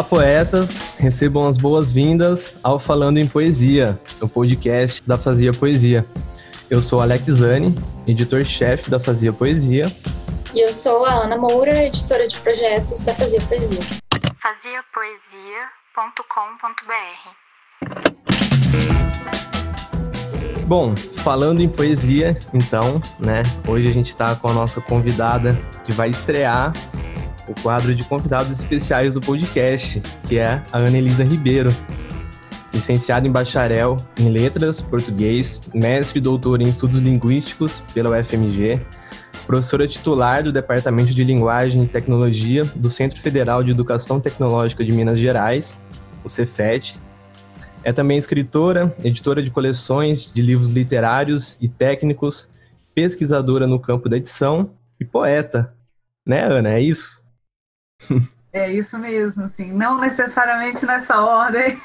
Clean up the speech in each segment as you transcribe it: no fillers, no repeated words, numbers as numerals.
Olá, poetas! Recebam as boas-vindas ao Falando em Poesia, o podcast da Fazia Poesia. Eu sou Alex Zani, editor-chefe da Fazia Poesia. E eu sou a Ana Moura, editora de projetos da Fazia Poesia. faziapoesia.com.br. Bom, falando em poesia, então, né? Hoje a gente está com a nossa convidada que vai estrear o quadro de convidados especiais do podcast, que é a Ana Elisa Ribeiro. Licenciada em bacharel em letras, português, mestre e doutora em estudos linguísticos pela UFMG, professora titular do Departamento de Linguagem e Tecnologia do Centro Federal de Educação Tecnológica de Minas Gerais, o CEFET. É também escritora, editora de coleções de livros literários e técnicos, pesquisadora no campo da edição e poeta. Né, Ana? É isso? É isso mesmo, assim, não necessariamente nessa ordem,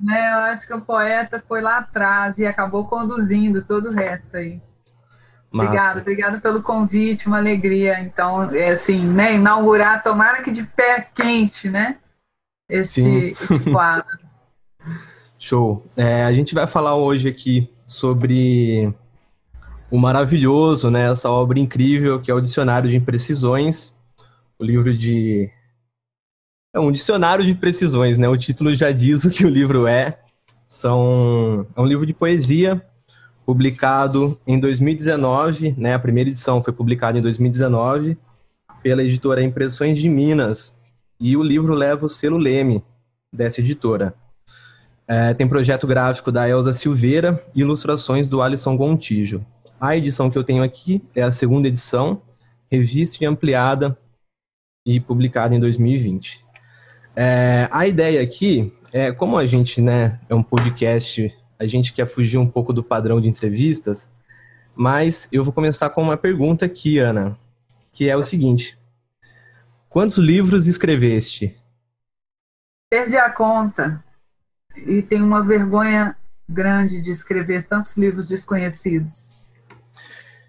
né? Eu acho que o poeta foi lá atrás e acabou conduzindo todo o resto aí. Massa. Obrigado pelo convite, uma alegria, então, assim, né, inaugurar, tomara que de pé quente, né, este quadro. Show. A gente vai falar hoje aqui sobre o maravilhoso, né, essa obra incrível que é o Dicionário de Imprecisões. O livro de... É um dicionário de imprecisões, né? O título já diz o que o livro é. É um livro de poesia, publicado em 2019, né? A primeira edição foi publicada em 2019, pela editora Impressões de Minas. E o livro leva o selo Leme, dessa editora. Tem projeto gráfico da Elza Silveira e ilustrações do Alisson Gontijo. A edição que eu tenho aqui é a segunda edição, revista e ampliada, e publicado em 2020. A ideia aqui é, como a gente, né, é um podcast, a gente quer fugir um pouco do padrão de entrevistas, mas eu vou começar com uma pergunta aqui, Ana, que é o seguinte: quantos livros escreveste? Perdi a conta e tenho uma vergonha grande de escrever tantos livros desconhecidos.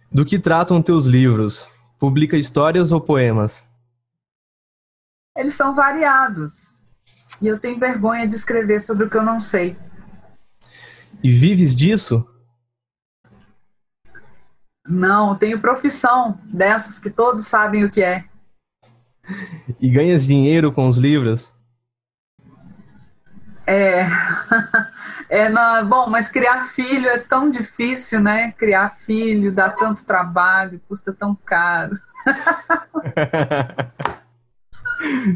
Do que tratam teus livros? Publica histórias ou poemas? Eles são variados. E eu tenho vergonha de escrever sobre o que eu não sei. E vives disso? Não, tenho profissão dessas que todos sabem o que é. E ganhas dinheiro com os livros? Bom, mas criar filho é tão difícil, né? Criar filho dá tanto trabalho, custa tão caro.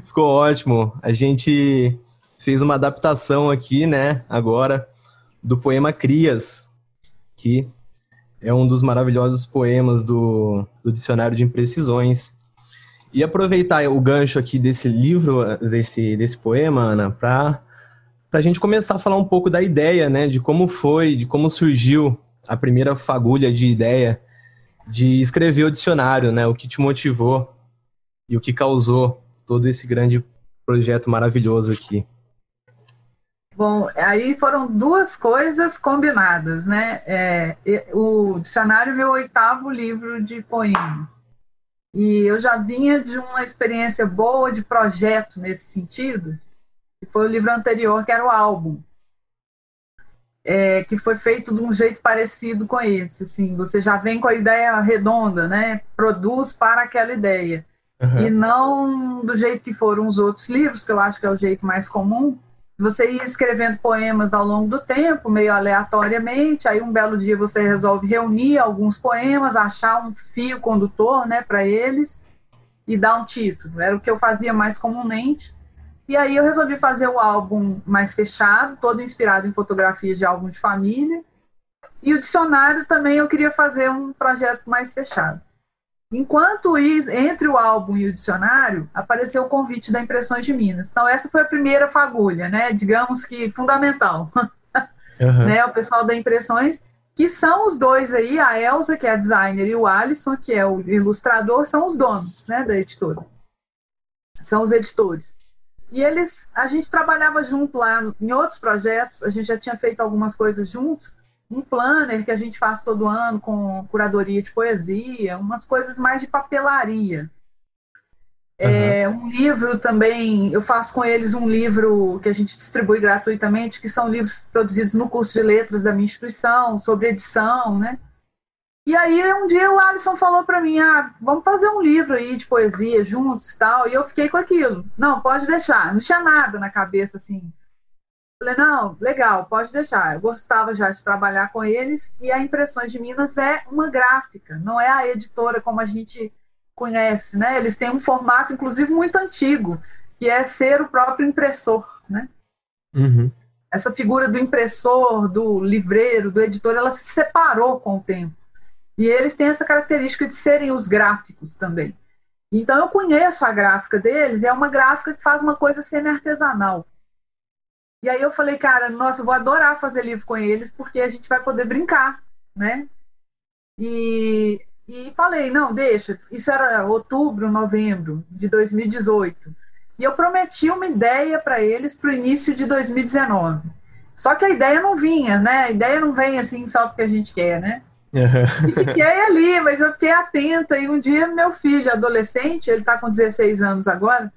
Ficou ótimo. A gente fez uma adaptação aqui, né, agora, do poema Crias, que é um dos maravilhosos poemas do Dicionário de Imprecisões. E aproveitar o gancho aqui desse livro, desse poema, Ana, para a gente começar a falar um pouco da ideia, né, de como foi, de como surgiu a primeira fagulha de ideia de escrever o dicionário, né, o que te motivou e o que causou todo esse grande projeto maravilhoso aqui. Bom, aí foram duas coisas combinadas, né? O dicionário é meu 8º livro de poemas. E eu já vinha de uma experiência boa de projeto nesse sentido, que foi o livro anterior, que era o álbum, que foi feito de um jeito parecido com esse. Assim, você já vem com a ideia redonda, né? Produz para aquela ideia. Uhum. E não do jeito que foram os outros livros, que eu acho que é o jeito mais comum. Você ia escrevendo poemas ao longo do tempo, meio aleatoriamente, aí um belo dia você resolve reunir alguns poemas, achar um fio condutor, né, para eles, e dar um título. Era o que eu fazia mais comumente. E aí eu resolvi fazer o álbum mais fechado, todo inspirado em fotografias de álbum de família. E o dicionário também eu queria fazer um projeto mais fechado. Enquanto isso, entre o álbum e o dicionário, apareceu o convite da Impressões de Minas. Então, essa foi a primeira fagulha, né? Digamos que fundamental. Uhum. Né? O pessoal da Impressões, que são os dois aí, a Elza, que é a designer, e o Alisson, que é o ilustrador, são os donos, né, da editora. São os editores. E eles, a gente trabalhava junto lá em outros projetos, a gente já tinha feito algumas coisas juntos, um planner que a gente faz todo ano com curadoria de poesia, umas coisas mais de papelaria. É, um livro também, eu faço com eles um livro que a gente distribui gratuitamente, que são livros produzidos no curso de letras da minha instituição, sobre edição, né? E aí um dia o Alisson falou para mim, vamos fazer um livro aí de poesia juntos e tal, e eu fiquei com aquilo. Não, pode deixar, não tinha nada na cabeça, assim. Falei, não, legal, pode deixar. Eu gostava já de trabalhar com eles, e a Impressões de Minas é uma gráfica, não é a editora como a gente conhece, né? Eles têm um formato, inclusive, muito antigo, que é ser o próprio impressor, né? Uhum. Essa figura do impressor, do livreiro, do editor, ela se separou com o tempo. E eles têm essa característica de serem os gráficos também. Então, eu conheço a gráfica deles, é uma gráfica que faz uma coisa semi-artesanal. E aí eu falei, cara, nossa, eu vou adorar fazer livro com eles, porque a gente vai poder brincar, né? E falei, não, deixa, isso era outubro, novembro de 2018. E eu prometi uma ideia para eles para o início de 2019. Só que a ideia não vinha, né? A ideia não vem assim só porque a gente quer, né? Uhum. E fiquei ali, mas eu fiquei atenta. E um dia meu filho, adolescente, ele está com 16 anos agora,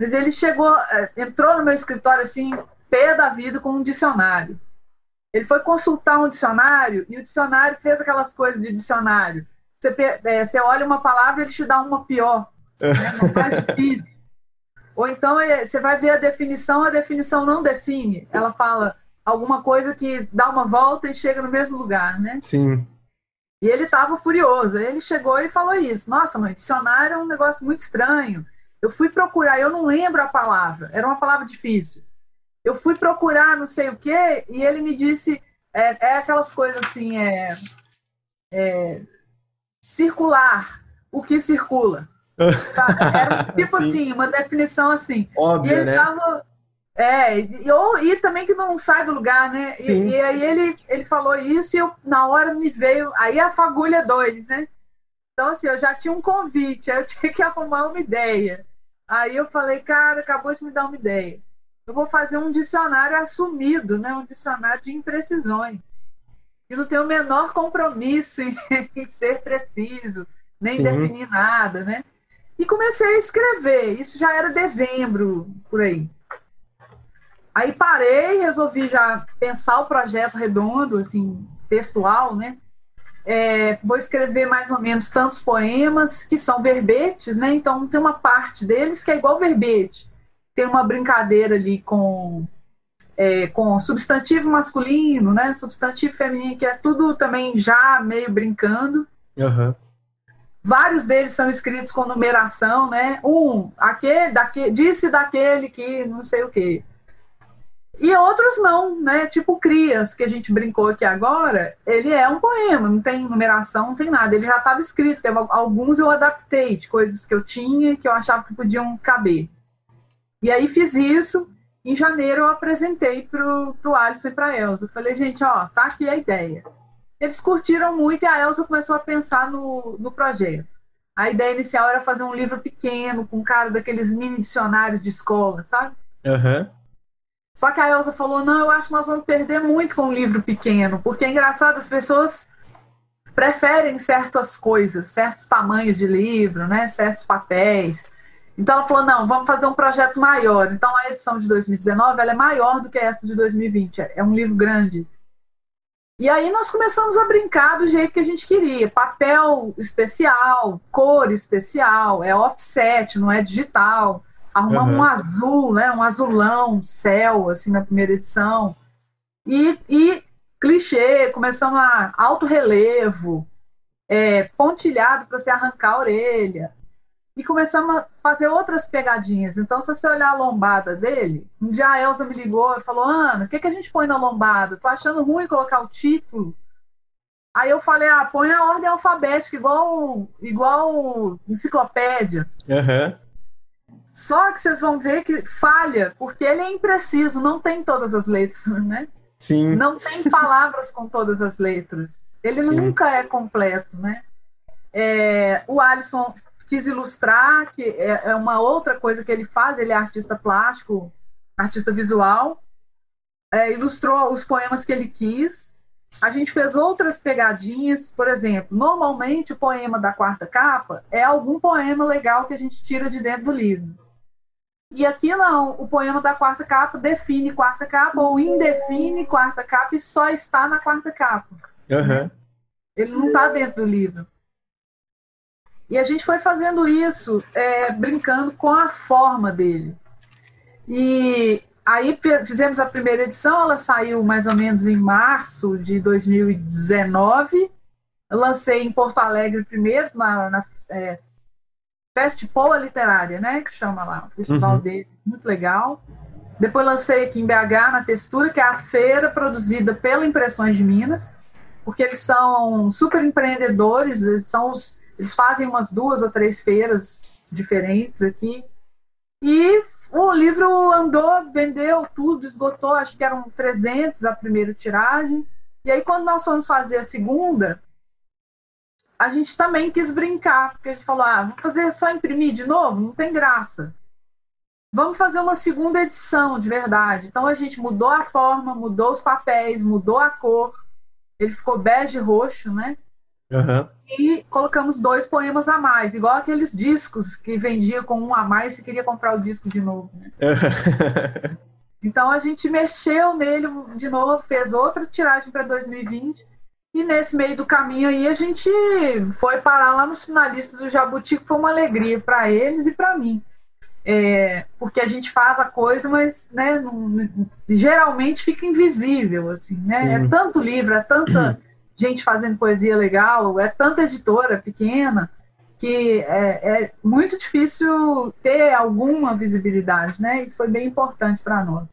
mas ele chegou, entrou no meu escritório assim, pé da vida com um dicionário. Ele foi consultar um dicionário e o dicionário fez aquelas coisas de dicionário. Você olha uma palavra e ele te dá uma pior, né? Uma mais difícil. Ou então você vai ver a definição não define. Ela fala alguma coisa que dá uma volta e chega no mesmo lugar, né? Sim. E ele estava furioso. Ele chegou e falou isso. Nossa, mãe, dicionário é um negócio muito estranho. Eu fui procurar, eu não lembro a palavra. Era uma palavra difícil. Eu fui procurar não sei o quê e ele me disse... É aquelas coisas assim... circular, o que circula, sabe? Era tipo assim, uma definição assim. Óbvio, e ele né? Tava, e também que não sai do lugar, né? E aí ele falou isso e eu, na hora me veio, aí a fagulha 2, né? Então assim, eu já tinha um convite, aí eu tinha que arrumar uma ideia. Aí eu falei, cara, acabou de me dar uma ideia. Eu vou fazer um dicionário assumido, né? Um dicionário de imprecisões. E não tem o menor compromisso em ser preciso, nem definir nada, né? E comecei a escrever. Isso já era dezembro, por aí. Aí parei, resolvi já pensar o projeto redondo, assim, textual, né? Vou escrever mais ou menos tantos poemas, que são verbetes, né? Então tem uma parte deles que é igual verbete. Tem uma brincadeira ali com substantivo masculino, né? Substantivo feminino, que é tudo também já meio brincando. Uhum. Vários deles são escritos com numeração, né? Disse daquele que não sei o quê. E outros não, né? Tipo Crias, que a gente brincou aqui agora, ele é um poema, não tem numeração, não tem nada. Ele já estava escrito, alguns eu adaptei de coisas que eu tinha, que eu achava que podiam caber. E aí fiz isso. Em janeiro eu apresentei pro Alisson e pra Elza. Eu falei, gente, ó, tá aqui a ideia. Eles curtiram muito e a Elza começou a pensar no projeto. A ideia inicial era fazer um livro pequeno, com cara daqueles mini dicionários de escola, sabe? Uhum. Só que a Elza falou, não, eu acho que nós vamos perder muito com um livro pequeno, porque é engraçado, as pessoas preferem certas coisas, certos tamanhos de livro, né, certos papéis. Então ela falou, não, vamos fazer um projeto maior. Então a edição de 2019 ela é maior do que essa de 2020, é um livro grande. E aí nós começamos a brincar do jeito que a gente queria, papel especial, cor especial, é offset, não é digital. Arrumamos um azul, né, um azulão, céu, assim, na primeira edição. E clichê, começamos a alto relevo, pontilhado para você arrancar a orelha. E começamos a fazer outras pegadinhas. Então, se você olhar a lombada dele, um dia a Elza me ligou e falou, Ana, o que a gente põe na lombada? Tô achando ruim colocar o título. Aí eu falei, põe a ordem alfabética, igual enciclopédia. Uhum. Só que vocês vão ver que falha, porque ele é impreciso, não tem todas as letras, né? Sim. Não tem palavras com todas as letras. Ele nunca é completo, né? O Alisson... quis ilustrar, que é uma outra coisa que ele faz, ele é artista plástico, artista visual, ilustrou os poemas que ele quis, A gente fez outras pegadinhas, por exemplo, normalmente o poema da quarta capa é algum poema legal que a gente tira de dentro do livro. E aqui não, o poema da quarta capa define quarta capa ou indefine quarta capa e só está na quarta capa. Uhum. Ele não está dentro do livro. E a gente foi fazendo isso, brincando com a forma dele. E aí fizemos a primeira edição, ela saiu mais ou menos em março de 2019. Eu lancei em Porto Alegre primeiro, na Festipoa Literária, né, que chama lá, o festival dele, muito legal. Depois lancei aqui em BH, na Textura, que é a feira produzida pela Impressões de Minas, porque eles são super empreendedores, eles fazem umas 2 ou 3 feiras diferentes aqui. E o livro andou, vendeu tudo, esgotou, acho que eram 300 a primeira tiragem. E aí, quando nós fomos fazer a segunda, a gente também quis brincar, porque a gente falou, vamos fazer só imprimir de novo? Não tem graça. Vamos fazer uma segunda edição, de verdade. Então, a gente mudou a forma, mudou os papéis, mudou a cor. Ele ficou bege e roxo, né? Uhum. E colocamos 2 poemas a mais, igual aqueles discos que vendia com um a mais e você queria comprar o disco de novo, né? Uhum. Então a gente mexeu nele de novo, fez outra tiragem para 2020. E nesse meio do caminho aí a gente foi parar lá nos finalistas do Jabuti, que foi uma alegria para eles e para mim, porque a gente faz a coisa, mas, né, não, geralmente fica invisível assim, né? Sim. É tanto livro, é tanta gente fazendo poesia legal, é tanta editora pequena que é muito difícil ter alguma visibilidade, né? Isso foi bem importante para nós.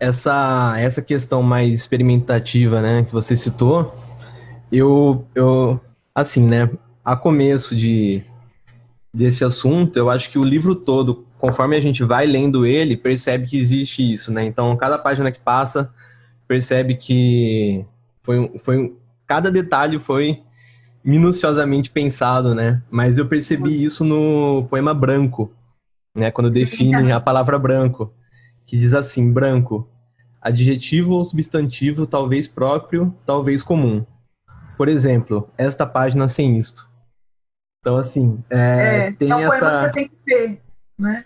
Essa questão mais experimentativa, né, que você citou, eu assim, né, a começo desse assunto, eu acho que o livro todo, conforme a gente vai lendo ele, percebe que existe isso, né? Então, cada página que passa, percebe que cada detalhe foi minuciosamente pensado, né? Mas eu percebi isso no poema branco, né? Quando define a palavra branco, que diz assim: branco, adjetivo ou substantivo, talvez próprio, talvez comum. Por exemplo, esta página sem isto. Então, assim, tem então, essa... poema você tem que ter, né?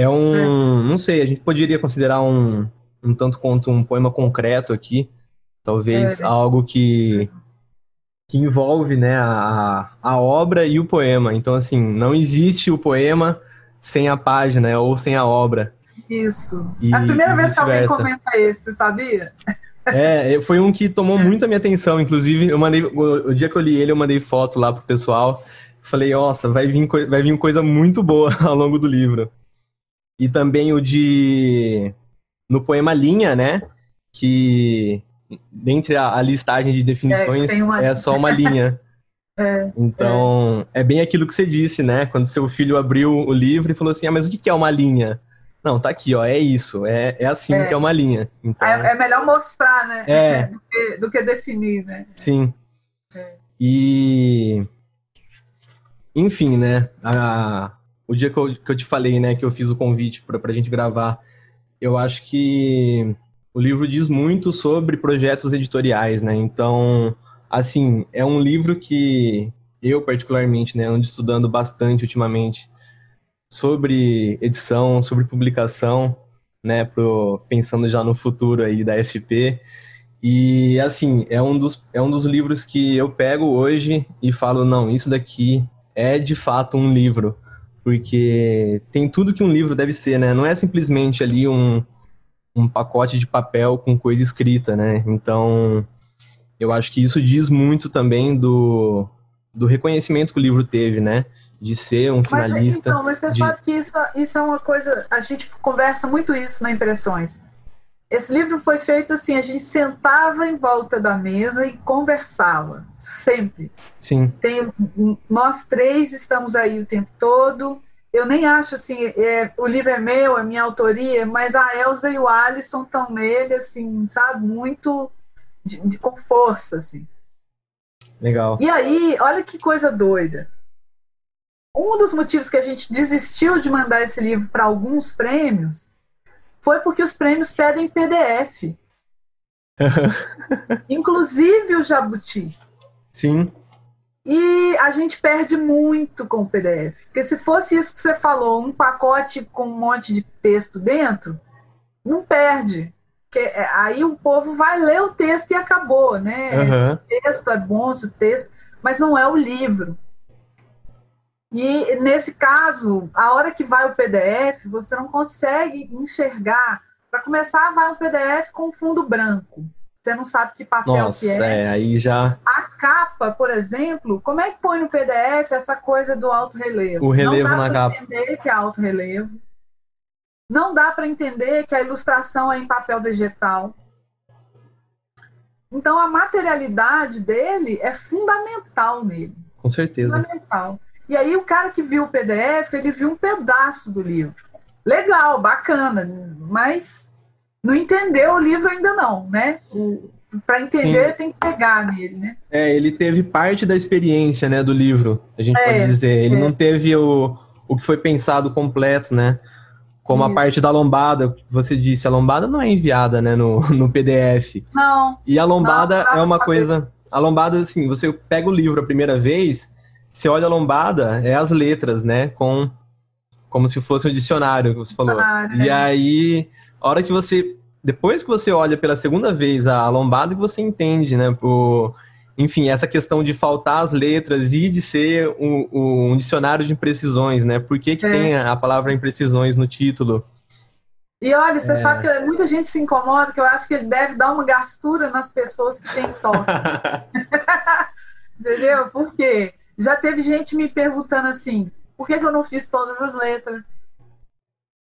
Não sei, a gente poderia considerar um tanto quanto um poema concreto aqui. Talvez algo que envolve, né, a obra e o poema. Então, assim, não existe o poema sem a página ou sem a obra. Isso. A primeira vez que alguém comenta esse, sabia? Foi um que tomou muito a minha atenção. Inclusive, eu mandei, o dia que eu li ele, eu mandei foto lá pro pessoal. Falei, nossa, vai vir coisa muito boa ao longo do livro. E também no poema Linha, né, que... dentre a listagem de definições é só uma linha. Então, é bem aquilo que você disse, né? Quando seu filho abriu o livro e falou assim, mas o que é uma linha? Não, tá aqui, ó, é isso, é assim que é uma linha. Então, é melhor mostrar, né? Do que definir, né? Sim. E, enfim, né? O dia que eu te falei, né, que eu fiz o convite pra gente gravar, eu acho que... o livro diz muito sobre projetos editoriais, né? Então, assim, é um livro que eu, particularmente, né, ando estudando bastante ultimamente sobre edição, sobre publicação, né, pensando já no futuro aí da FP. E, assim, é um dos livros que eu pego hoje e falo, não, isso daqui é de fato um livro, porque tem tudo que um livro deve ser, né? Não é simplesmente ali um pacote de papel com coisa escrita, né? Então, eu acho que isso diz muito também do reconhecimento que o livro teve, né? De ser um finalista. Mas, então, você sabe que isso é uma coisa... a gente conversa muito isso na Impressões. Esse livro foi feito assim, a gente sentava em volta da mesa e conversava, sempre. Sim. Nós três estamos aí o tempo todo... eu nem acho, assim, o livro é meu, é minha autoria, mas a Elza e o Alisson estão nele, assim, sabe? Muito com força, assim. Legal. E aí, olha que coisa doida. Um dos motivos que a gente desistiu de mandar esse livro para alguns prêmios foi porque os prêmios pedem PDF. Inclusive o Jabuti. Sim. E a gente perde muito com o PDF. Porque se fosse isso que você falou, um pacote com um monte de texto dentro, não perde. Porque aí o povo vai ler o texto e acabou, né? Uhum. Se o texto é bom, se o texto... Mas não é o livro. E, nesse caso, a hora que vai o PDF, você não consegue enxergar. Para começar, vai um PDF com fundo branco. Você não sabe que papel que é. Nossa, aí já... A capa, por exemplo, como é que põe no PDF essa coisa do autorrelevo? O relevo na capa. Não dá para entender que é autorrelevo. Não dá para entender que a ilustração é em papel vegetal. Então, a materialidade dele é fundamental nele. Com certeza. Fundamental. E aí, o cara que viu o PDF, ele viu um pedaço do livro. Legal, bacana, mas não entendeu o livro ainda não, né? Para entender, tem que pegar nele, né? É, ele teve parte da experiência, né, do livro, a gente pode dizer. Ele não teve o que foi pensado completo, né? Como a parte da lombada, você disse, a lombada não é enviada, né, no PDF. Não. E a lombada é uma coisa... A lombada, assim, você pega o livro a primeira vez... Você olha a lombada, é as letras, né? Como se fosse um dicionário, que você falou. E aí, a hora que você... Depois que você olha pela segunda vez a lombada, que você entende, né? Enfim, essa questão de faltar as letras e de ser um dicionário de imprecisões, né? Por que tem a palavra imprecisões no título? E olha, você sabe que muita gente se incomoda, que eu acho que ele deve dar uma gastura nas pessoas que têm toque. Entendeu? Por quê? Já teve gente me perguntando assim, por que eu não fiz todas as letras?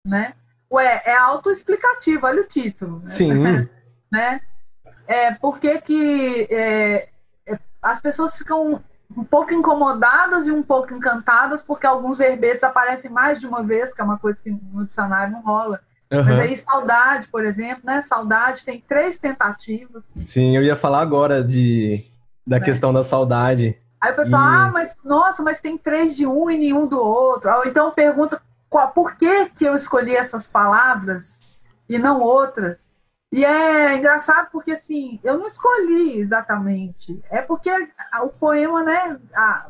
Né? Ué, é autoexplicativo, olha o título. Né? Sim. Né? Por que as pessoas ficam um pouco incomodadas e um pouco encantadas, porque alguns verbetes aparecem mais de uma vez, que é uma coisa que no dicionário não rola. Uhum. Mas aí saudade, por exemplo, né? Saudade tem 3 tentativas. Sim, eu ia falar agora da questão da saudade. Aí o pessoal, mas tem 3 de um e nenhum do outro. Ou então pergunta por que eu escolhi essas palavras e não outras. E é engraçado porque, assim, eu não escolhi exatamente. É porque o poema, né,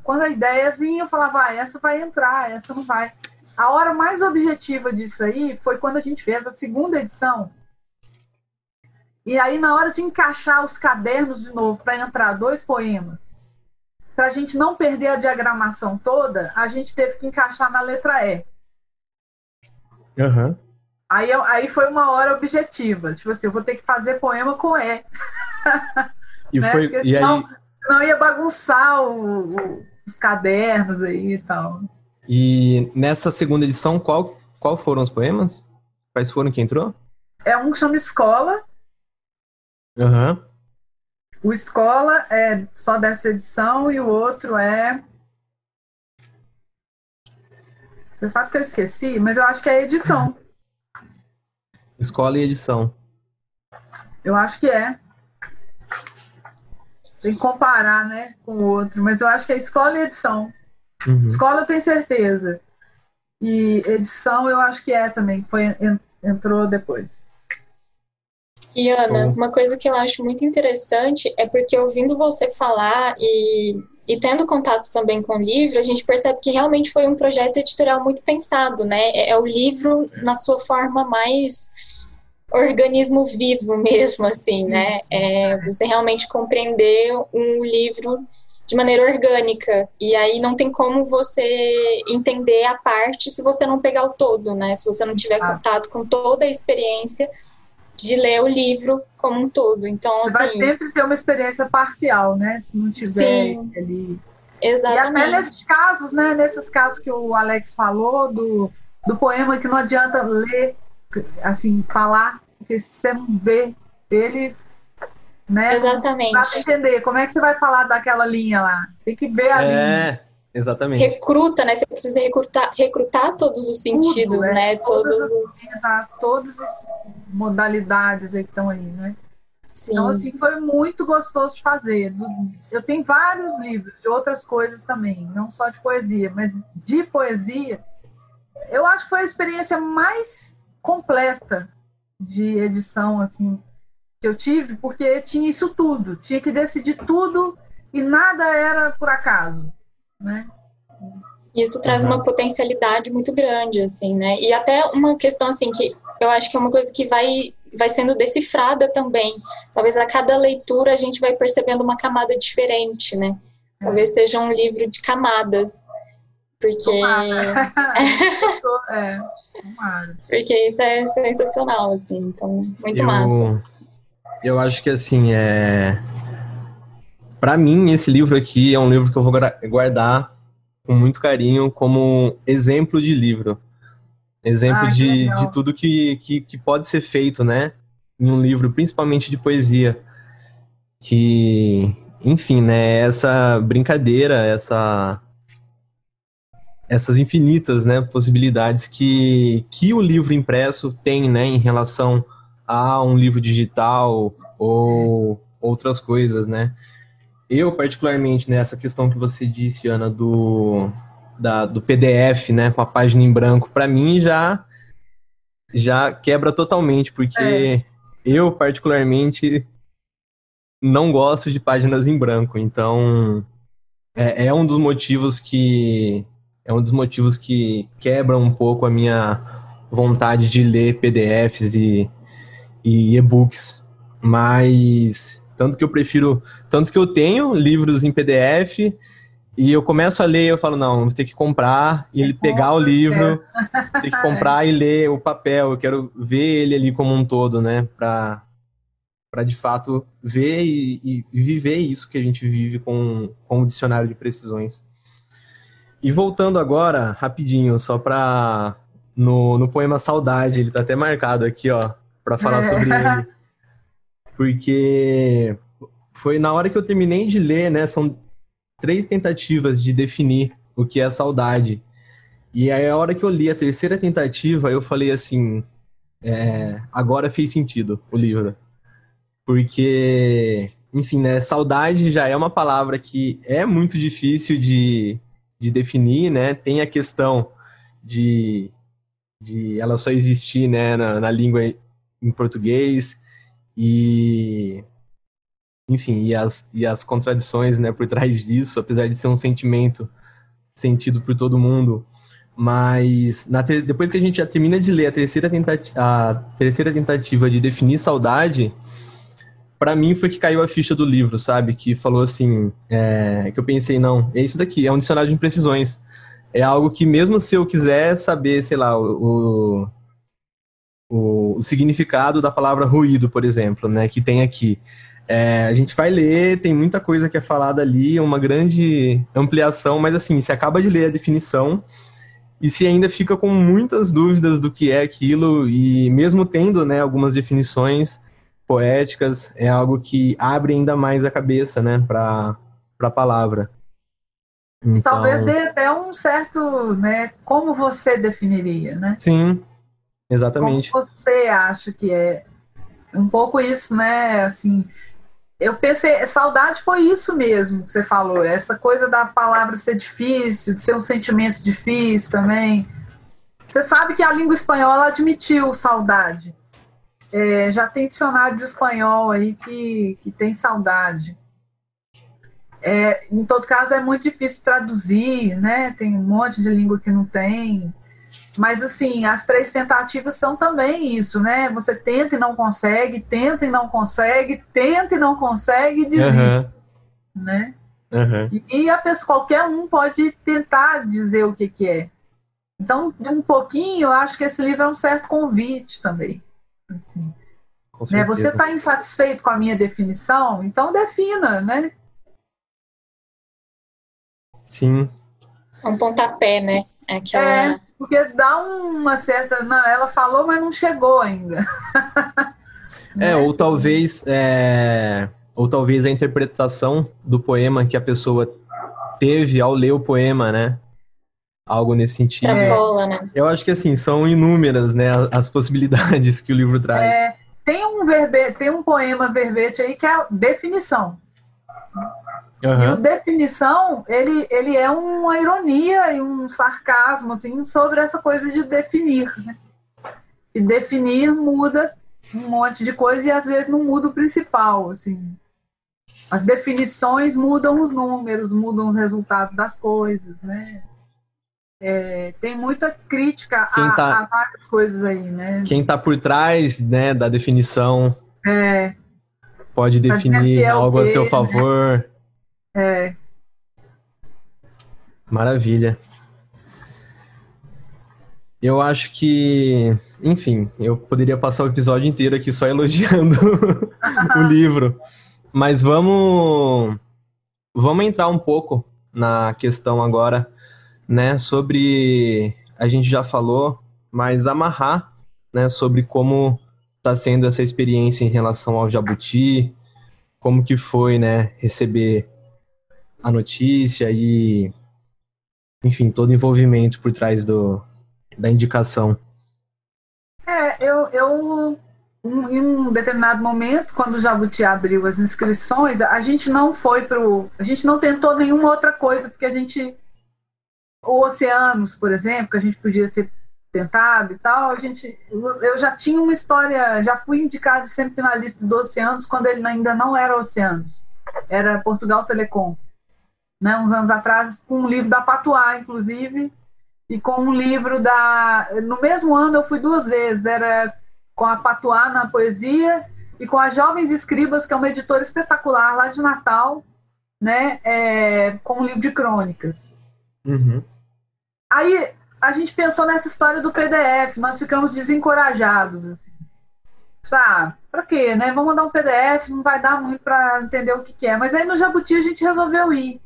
quando a ideia vinha, eu falava, essa vai entrar, essa não vai. A hora mais objetiva disso aí foi quando a gente fez a 2ª edição. E aí, na hora de encaixar os cadernos de novo para entrar 2 poemas... Para a gente não perder a diagramação toda, a gente teve que encaixar na letra E. Uhum. Aí foi uma hora objetiva. Tipo assim, eu vou ter que fazer poema com E. E né? Porque senão ia bagunçar os cadernos aí e tal. E nessa 2ª edição, qual foram os poemas? Quais foram que entrou? É um que chama Escola. Aham. Uhum. O Escola é só dessa edição e o outro é... Você sabe que eu esqueci, mas eu acho que é edição. Escola e edição. Eu acho que é. Tem que comparar, né, com o outro, mas eu acho que é escola e edição. Uhum. Escola eu tenho certeza. E edição eu acho que é também, entrou depois. E, Ana, uma coisa que eu acho muito interessante é porque ouvindo você falar e tendo contato também com o livro, a gente percebe que realmente foi um projeto editorial muito pensado, né? É o livro na sua forma mais organismo vivo mesmo, assim, né? Você realmente compreender um livro de maneira orgânica. E aí não tem como você entender a parte se você não pegar o todo, né? Se você não tiver contato com toda a experiência... de ler o livro como um todo. Então, assim, vai sempre ter uma experiência parcial, né? Se não tiver ali. Exatamente. E até nesses casos, né? Nesses casos que o Alex falou, do poema que não adianta ler, assim, falar, porque se você não vê ele, né? Exatamente. Não dá pra entender. Como é que você vai falar daquela linha lá? Tem que ver a linha. Exatamente. Recruta, né? Você precisa recrutar todos os sentidos, né? Todas as modalidades aí que estão aí, né? Sim. Então, assim, foi muito gostoso de fazer. Eu tenho vários livros de outras coisas também, não só de poesia, mas de poesia. Eu acho que foi a experiência mais completa de edição, assim, que eu tive, porque tinha isso tudo, tinha que decidir tudo e nada era por acaso, né? Isso traz uma potencialidade muito grande, assim, né? E até uma questão, assim, que eu acho que é uma coisa que vai sendo decifrada também. Talvez a cada leitura a gente vai percebendo uma camada diferente, né? Talvez seja um livro de camadas, porque... porque isso é sensacional, assim, então, muito massa. Eu acho que, assim, pra mim, esse livro aqui é um livro que eu vou guardar com muito carinho como exemplo de livro. Exemplo de tudo que pode ser feito, né? Em um livro, principalmente de poesia. Que, enfim, né? Essa brincadeira, essas infinitas, né, possibilidades que o livro impresso tem, né? Em relação a um livro digital ou outras coisas, né? Eu, particularmente, né, essa questão que você disse, Ana, do PDF, né, com a página em branco, para mim já quebra totalmente, porque eu, particularmente, não gosto de páginas em branco. Então, é um dos motivos que quebra um pouco a minha vontade de ler PDFs e e-books. Mas... Tanto que eu tenho livros em PDF e eu começo a ler, eu falo, não, vou ter que comprar e ele pegar o livro, ter que comprar e ler o papel. Eu quero ver ele ali como um todo, né? Pra de fato ver e viver isso que a gente vive com o Dicionário de Imprecisões. E voltando agora, rapidinho, só pra... No poema Saudade, ele tá até marcado aqui, ó, pra falar sobre ele. Porque foi na hora que eu terminei de ler, né? São 3 tentativas de definir o que é saudade. E aí, a hora que eu li a 3ª tentativa, eu falei assim... agora fez sentido o livro. Porque, enfim, né? Saudade já é uma palavra que é muito difícil de definir, né? Tem a questão de ela só existir, né, na língua em português... E, enfim, e as contradições, né, por trás disso, apesar de ser um sentimento sentido por todo mundo. Mas depois que a gente já termina de ler a terceira tentativa de definir saudade, pra mim foi que caiu a ficha do livro, sabe? Que falou assim, que eu pensei, não, é isso daqui, é um dicionário de imprecisões. É algo que mesmo se eu quiser saber, sei lá, o significado da palavra ruído, por exemplo, né, que tem aqui. A gente vai ler, tem muita coisa que é falada ali, uma grande ampliação, mas assim, você acaba de ler a definição e você ainda fica com muitas dúvidas do que é aquilo e mesmo tendo, né, algumas definições poéticas, é algo que abre ainda mais a cabeça, né, para a palavra. Então... Talvez dê até um certo, né, como você definiria, né? Sim. Exatamente. Como você acha que é um pouco isso, né? Assim, eu pensei, saudade foi isso mesmo que você falou, essa coisa da palavra ser difícil, de ser um sentimento difícil também. Você sabe que a língua espanhola admitiu saudade. Já tem dicionário de espanhol aí que tem saudade. Em todo caso, é muito difícil traduzir, né? Tem um monte de língua que não tem... Mas, assim, as 3 tentativas são também isso, né? Você tenta e não consegue, tenta e não consegue, tenta e não consegue e desiste, né? E a pessoa, qualquer um pode tentar dizer o que é. Então, de um pouquinho, eu acho que esse livro é um certo convite também. Assim, com certeza. Né? Você está insatisfeito com a minha definição? Então, defina, né? Sim. É um pontapé, né? Porque dá uma certa... Não, ela falou, mas não chegou ainda. Ou talvez a interpretação do poema que a pessoa teve ao ler o poema, né? Algo nesse sentido. Trampola, né? Eu acho que, assim, são inúmeras, né, as possibilidades que o livro traz. Tem um poema verbete aí que é a definição. E o definição, ele é uma ironia e um sarcasmo, assim, sobre essa coisa de definir, né? E definir muda um monte de coisa e às vezes não muda o principal, assim. As definições mudam os números, mudam os resultados das coisas, né? É, tem muita crítica a várias coisas aí, né? Quem está por trás, né, da definição pode definir algo a seu favor. Né? É. Maravilha. Eu acho que, enfim, eu poderia passar o episódio inteiro aqui só elogiando o livro. Mas vamos entrar um pouco na questão agora, né, sobre, a gente já falou, mas amarrar, né, sobre como está sendo essa experiência em relação ao Jabuti, como que foi, né, receber a notícia e, enfim, todo o envolvimento por trás da indicação. Eu em um determinado momento, quando o Jabuti abriu as inscrições, a gente não foi a gente não tentou nenhuma outra coisa, porque o Oceanos, por exemplo, que a gente podia ter tentado e tal, eu já tinha uma história, já fui indicado sempre finalista do Oceanos, quando ele ainda não era Oceanos, era Portugal Telecom, né, uns anos atrás, com um livro da Patuá, inclusive, e com um livro no mesmo ano eu fui duas vezes, era com a Patuá na poesia e com a Jovens Escribas, que é uma editora espetacular lá de Natal, né, com um livro de crônicas. Uhum. Aí a gente pensou nessa história do PDF, nós ficamos desencorajados, assim. Sabe, pra quê, né? Vamos mandar um PDF, não vai dar muito pra entender o que é. Mas aí no Jabuti a gente resolveu ir.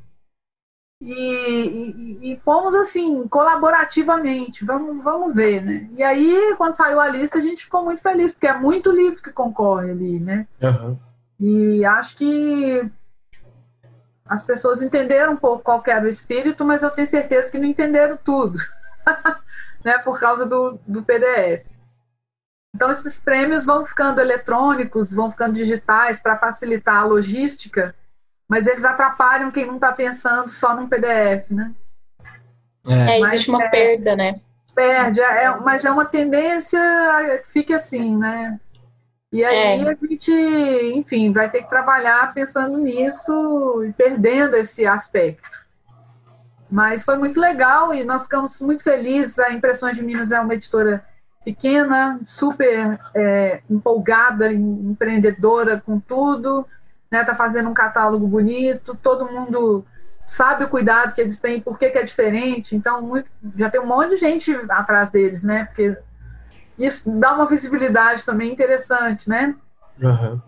E fomos assim, colaborativamente, vamos ver, né? E aí, quando saiu a lista, a gente ficou muito feliz, porque é muito livro que concorre ali, né? Uhum. E acho que as pessoas entenderam um pouco qual que era o espírito, mas eu tenho certeza que não entenderam tudo, né? Por causa do PDF. Então, esses prêmios vão ficando eletrônicos, vão ficando digitais para facilitar a logística, mas eles atrapalham quem não está pensando só num PDF, né? Existe uma perda, né? Perde, mas é uma tendência que fique assim, né? E aí a gente, enfim, vai ter que trabalhar pensando nisso e perdendo esse aspecto. Mas foi muito legal e nós ficamos muito felizes. A Impressões de Minas é uma editora pequena, super empolgada, empreendedora com tudo. Está fazendo um catálogo bonito, todo mundo sabe o cuidado que eles têm, por que é diferente, então já tem um monte de gente atrás deles, né? Porque isso dá uma visibilidade também interessante, né? Uhum.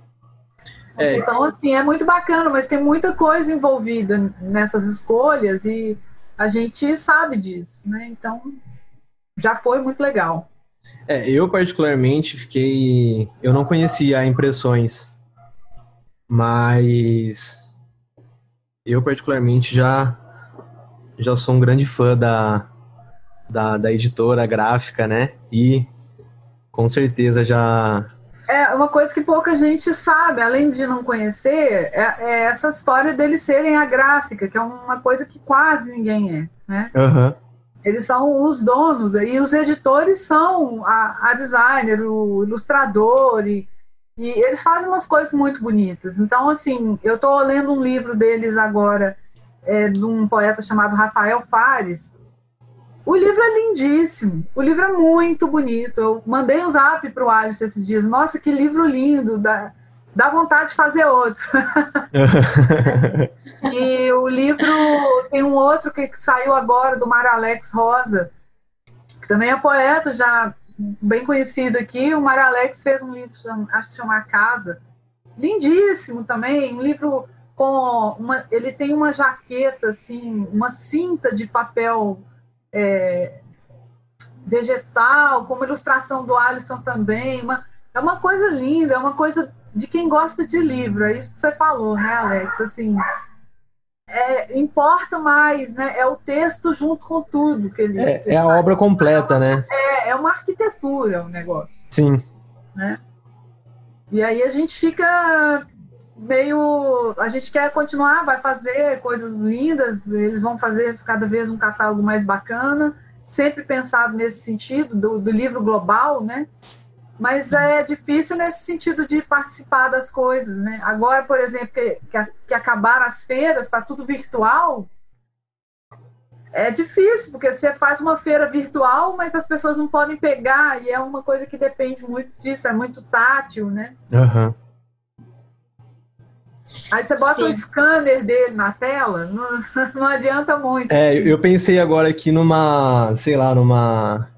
Então, assim, é muito bacana, mas tem muita coisa envolvida nessas escolhas e a gente sabe disso, né? Então, já foi muito legal. Eu particularmente eu não conhecia a Impressões, mas eu particularmente já sou um grande fã da editora gráfica, né? E com certeza já... uma coisa que pouca gente sabe, além de não conhecer, é essa história deles serem a gráfica, que é uma coisa que quase ninguém é, né? Uhum. Eles são os donos, e os editores são a designer, o ilustrador, e eles fazem umas coisas muito bonitas. Então, assim, eu estou lendo um livro deles agora, de um poeta chamado Rafael Fares. O livro é lindíssimo, o livro é muito bonito. Eu mandei um zap para o Alisson esses dias. Nossa, que livro lindo, dá vontade de fazer outro. E o livro, tem um outro que saiu agora, do Mário Alex Rosa, que também é poeta, já... bem conhecido aqui. O Mário Alex fez um livro, acho que chama A Casa, lindíssimo também, um livro com ele tem uma jaqueta, assim, uma cinta de papel vegetal, como ilustração do Alisson também, é uma coisa linda, é uma coisa de quem gosta de livro, é isso que você falou, né, Alex? Assim, importa mais, né? É o texto junto com tudo que ele... É a obra completa, né? É uma arquitetura, um negócio. Sim. Né? E aí a gente fica meio... A gente quer continuar, vai fazer coisas lindas, eles vão fazer cada vez um catálogo mais bacana, sempre pensado nesse sentido, do livro global, né? Mas é difícil nesse sentido de participar das coisas, né? Agora, por exemplo, que acabaram as feiras, está tudo virtual, é difícil, porque você faz uma feira virtual, mas as pessoas não podem pegar, e é uma coisa que depende muito disso, é muito tátil, né? Uhum. Aí você bota um scanner dele na tela, não adianta muito. É, eu pensei agora aqui numa, sei lá, numa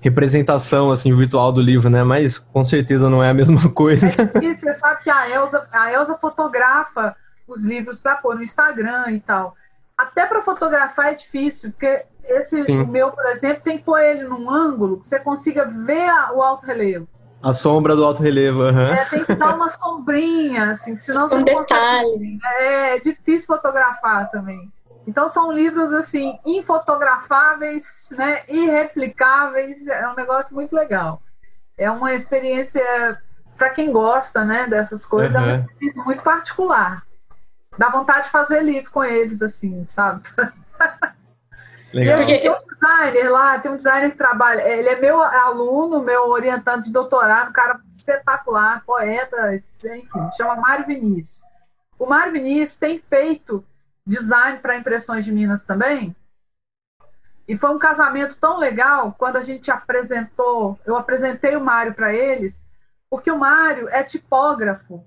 representação assim, virtual do livro, né? Mas com certeza não é a mesma coisa. É difícil, você sabe que a Elza fotografa os livros para pôr no Instagram e tal. Até para fotografar é difícil, porque esse o meu, por exemplo, tem que pôr ele num ângulo que você consiga ver o alto relevo. A sombra do alto relevo, uhum. É, tem que dar uma sombrinha, assim, senão você não detalhe. É difícil fotografar também. Então são livros, assim, infotografáveis, né, irreplicáveis, é um negócio muito legal. É uma experiência, para quem gosta, né, dessas coisas, é uma experiência muito particular. Dá vontade de fazer livro com eles, assim, sabe? Legal. Tem um designer lá, que trabalha, ele é meu aluno, meu orientante de doutorado, um cara espetacular, poeta, enfim, chama Mário Vinícius. O Mário Vinícius tem feito design para Impressões de Minas também, e foi um casamento tão legal, quando a gente apresentou, eu apresentei o Mário para eles, porque o Mário é tipógrafo.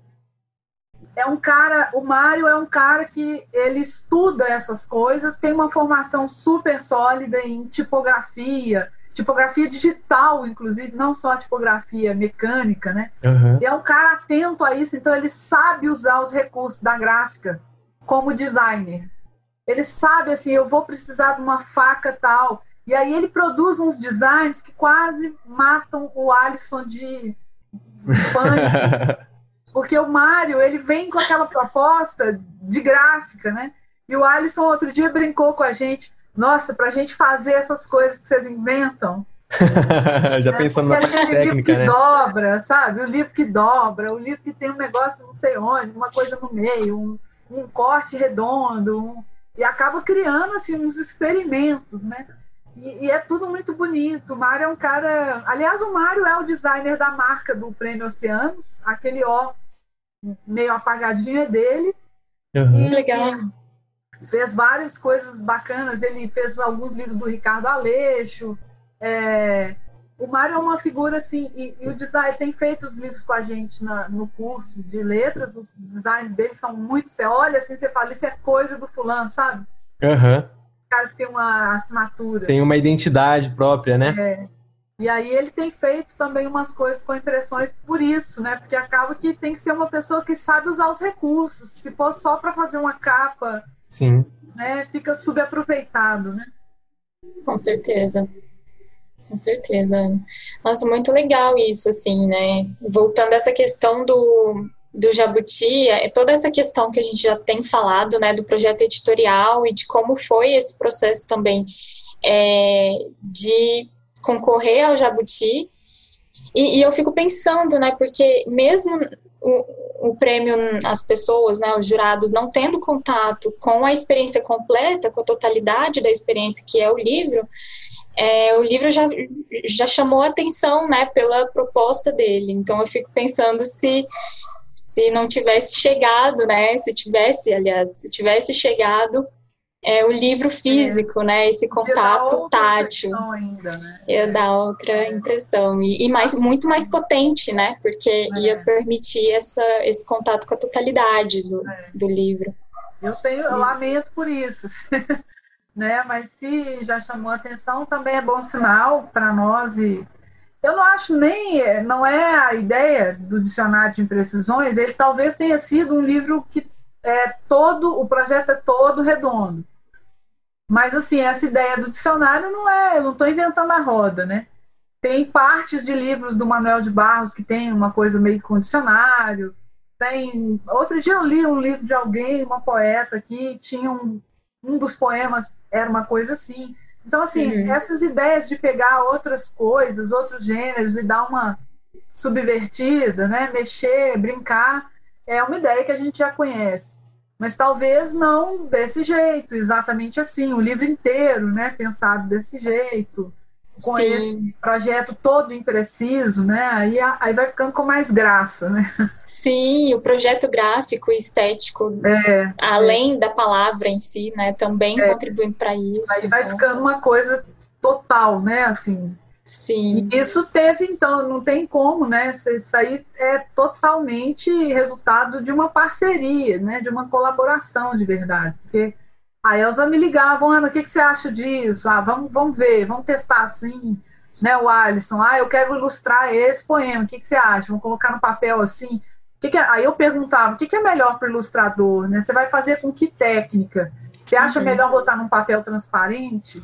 É um cara, o Mário é um cara que ele estuda essas coisas, tem uma formação super sólida em tipografia, tipografia digital, inclusive, não só tipografia mecânica, né? Uhum. E é um cara atento a isso, então ele sabe usar os recursos da gráfica como designer. Ele sabe, assim, eu vou precisar de uma faca tal, e aí ele produz uns designs que quase matam o Alisson de pânico. Porque o Mário, ele vem com aquela proposta de gráfica, né? E o Alisson, outro dia, brincou com a gente. Nossa, pra gente fazer essas coisas que vocês inventam. Já pensando na técnica, livro que dobra, sabe? O livro que dobra, o livro que tem um negócio não sei onde, uma coisa no meio, um corte redondo. E acaba criando, assim, uns experimentos, né? E é tudo muito bonito. O Mário é um cara... Aliás, o Mário é o designer da marca do Prêmio Oceanos. Aquele ó meio apagadinho é dele. Uhum. E legal. Fez várias coisas bacanas. Ele fez alguns livros do Ricardo Aleixo. O Mário é uma figura assim... E o design tem feito os livros com a gente no curso de letras. Os designs dele são muito... Você olha assim, você fala, isso é coisa do fulano, sabe? Aham. Uhum. Cara que tem uma assinatura. Tem uma identidade própria, né? É. E aí ele tem feito também umas coisas com impressões por isso, né? Porque acaba que tem que ser uma pessoa que sabe usar os recursos. Se for só para fazer uma capa, sim, né? Fica subaproveitado, né? Com certeza. Com certeza, Ana. Nossa, muito legal isso, assim, né? Voltando a essa questão do Jabuti, toda essa questão que a gente já tem falado, né, do projeto editorial e de como foi esse processo também de concorrer ao Jabuti, e eu fico pensando, né, porque mesmo o prêmio, as pessoas, né, os jurados não tendo contato com a experiência completa, com a totalidade da experiência que é o livro, o livro já chamou a atenção, né, pela proposta dele. Então eu fico pensando se não tivesse chegado, né? Se tivesse chegado o livro físico, né? Esse contato tátil. Ainda, né? Ia dar outra impressão. E muito mais potente, né? Porque ia permitir esse contato com a totalidade do livro. Eu lamento por isso. Né? Mas se já chamou a atenção, também é bom sinal para nós e... Eu não acho nem... Não é a ideia do Dicionário de Imprecisões. Ele talvez tenha sido um livro que é todo... O projeto é todo redondo. Mas, assim, essa ideia do dicionário não é... Eu não estou inventando a roda, né? Tem partes de livros do Manuel de Barros que tem uma coisa meio com dicionário. Tem... Outro dia eu li um livro de alguém, uma poeta, que tinha um dos poemas era uma coisa assim... Então, assim, essas ideias de pegar outras coisas, outros gêneros e dar uma subvertida, né? Mexer, brincar, é uma ideia que a gente já conhece. Mas talvez não desse jeito, exatamente assim, o livro inteiro, né? Pensado desse jeito. com Sim. esse projeto todo impreciso, né? Aí vai ficando com mais graça, né? Sim, o projeto gráfico e estético, além da palavra em si, né? Também contribuindo para isso. Aí vai ficando uma coisa total, né? Assim. Sim. E isso teve, então, não tem como, né? Isso aí é totalmente resultado de uma parceria, né? De uma colaboração de verdade. Porque a Elza me ligava: Ana, o que você acha disso? Ah, vamos ver, vamos testar assim, né? O Alisson, eu quero ilustrar esse poema, o que você acha? Vamos colocar no papel assim. Aí eu perguntava: o que é melhor para o ilustrador, né? Você vai fazer com que técnica? Você acha melhor botar num papel transparente?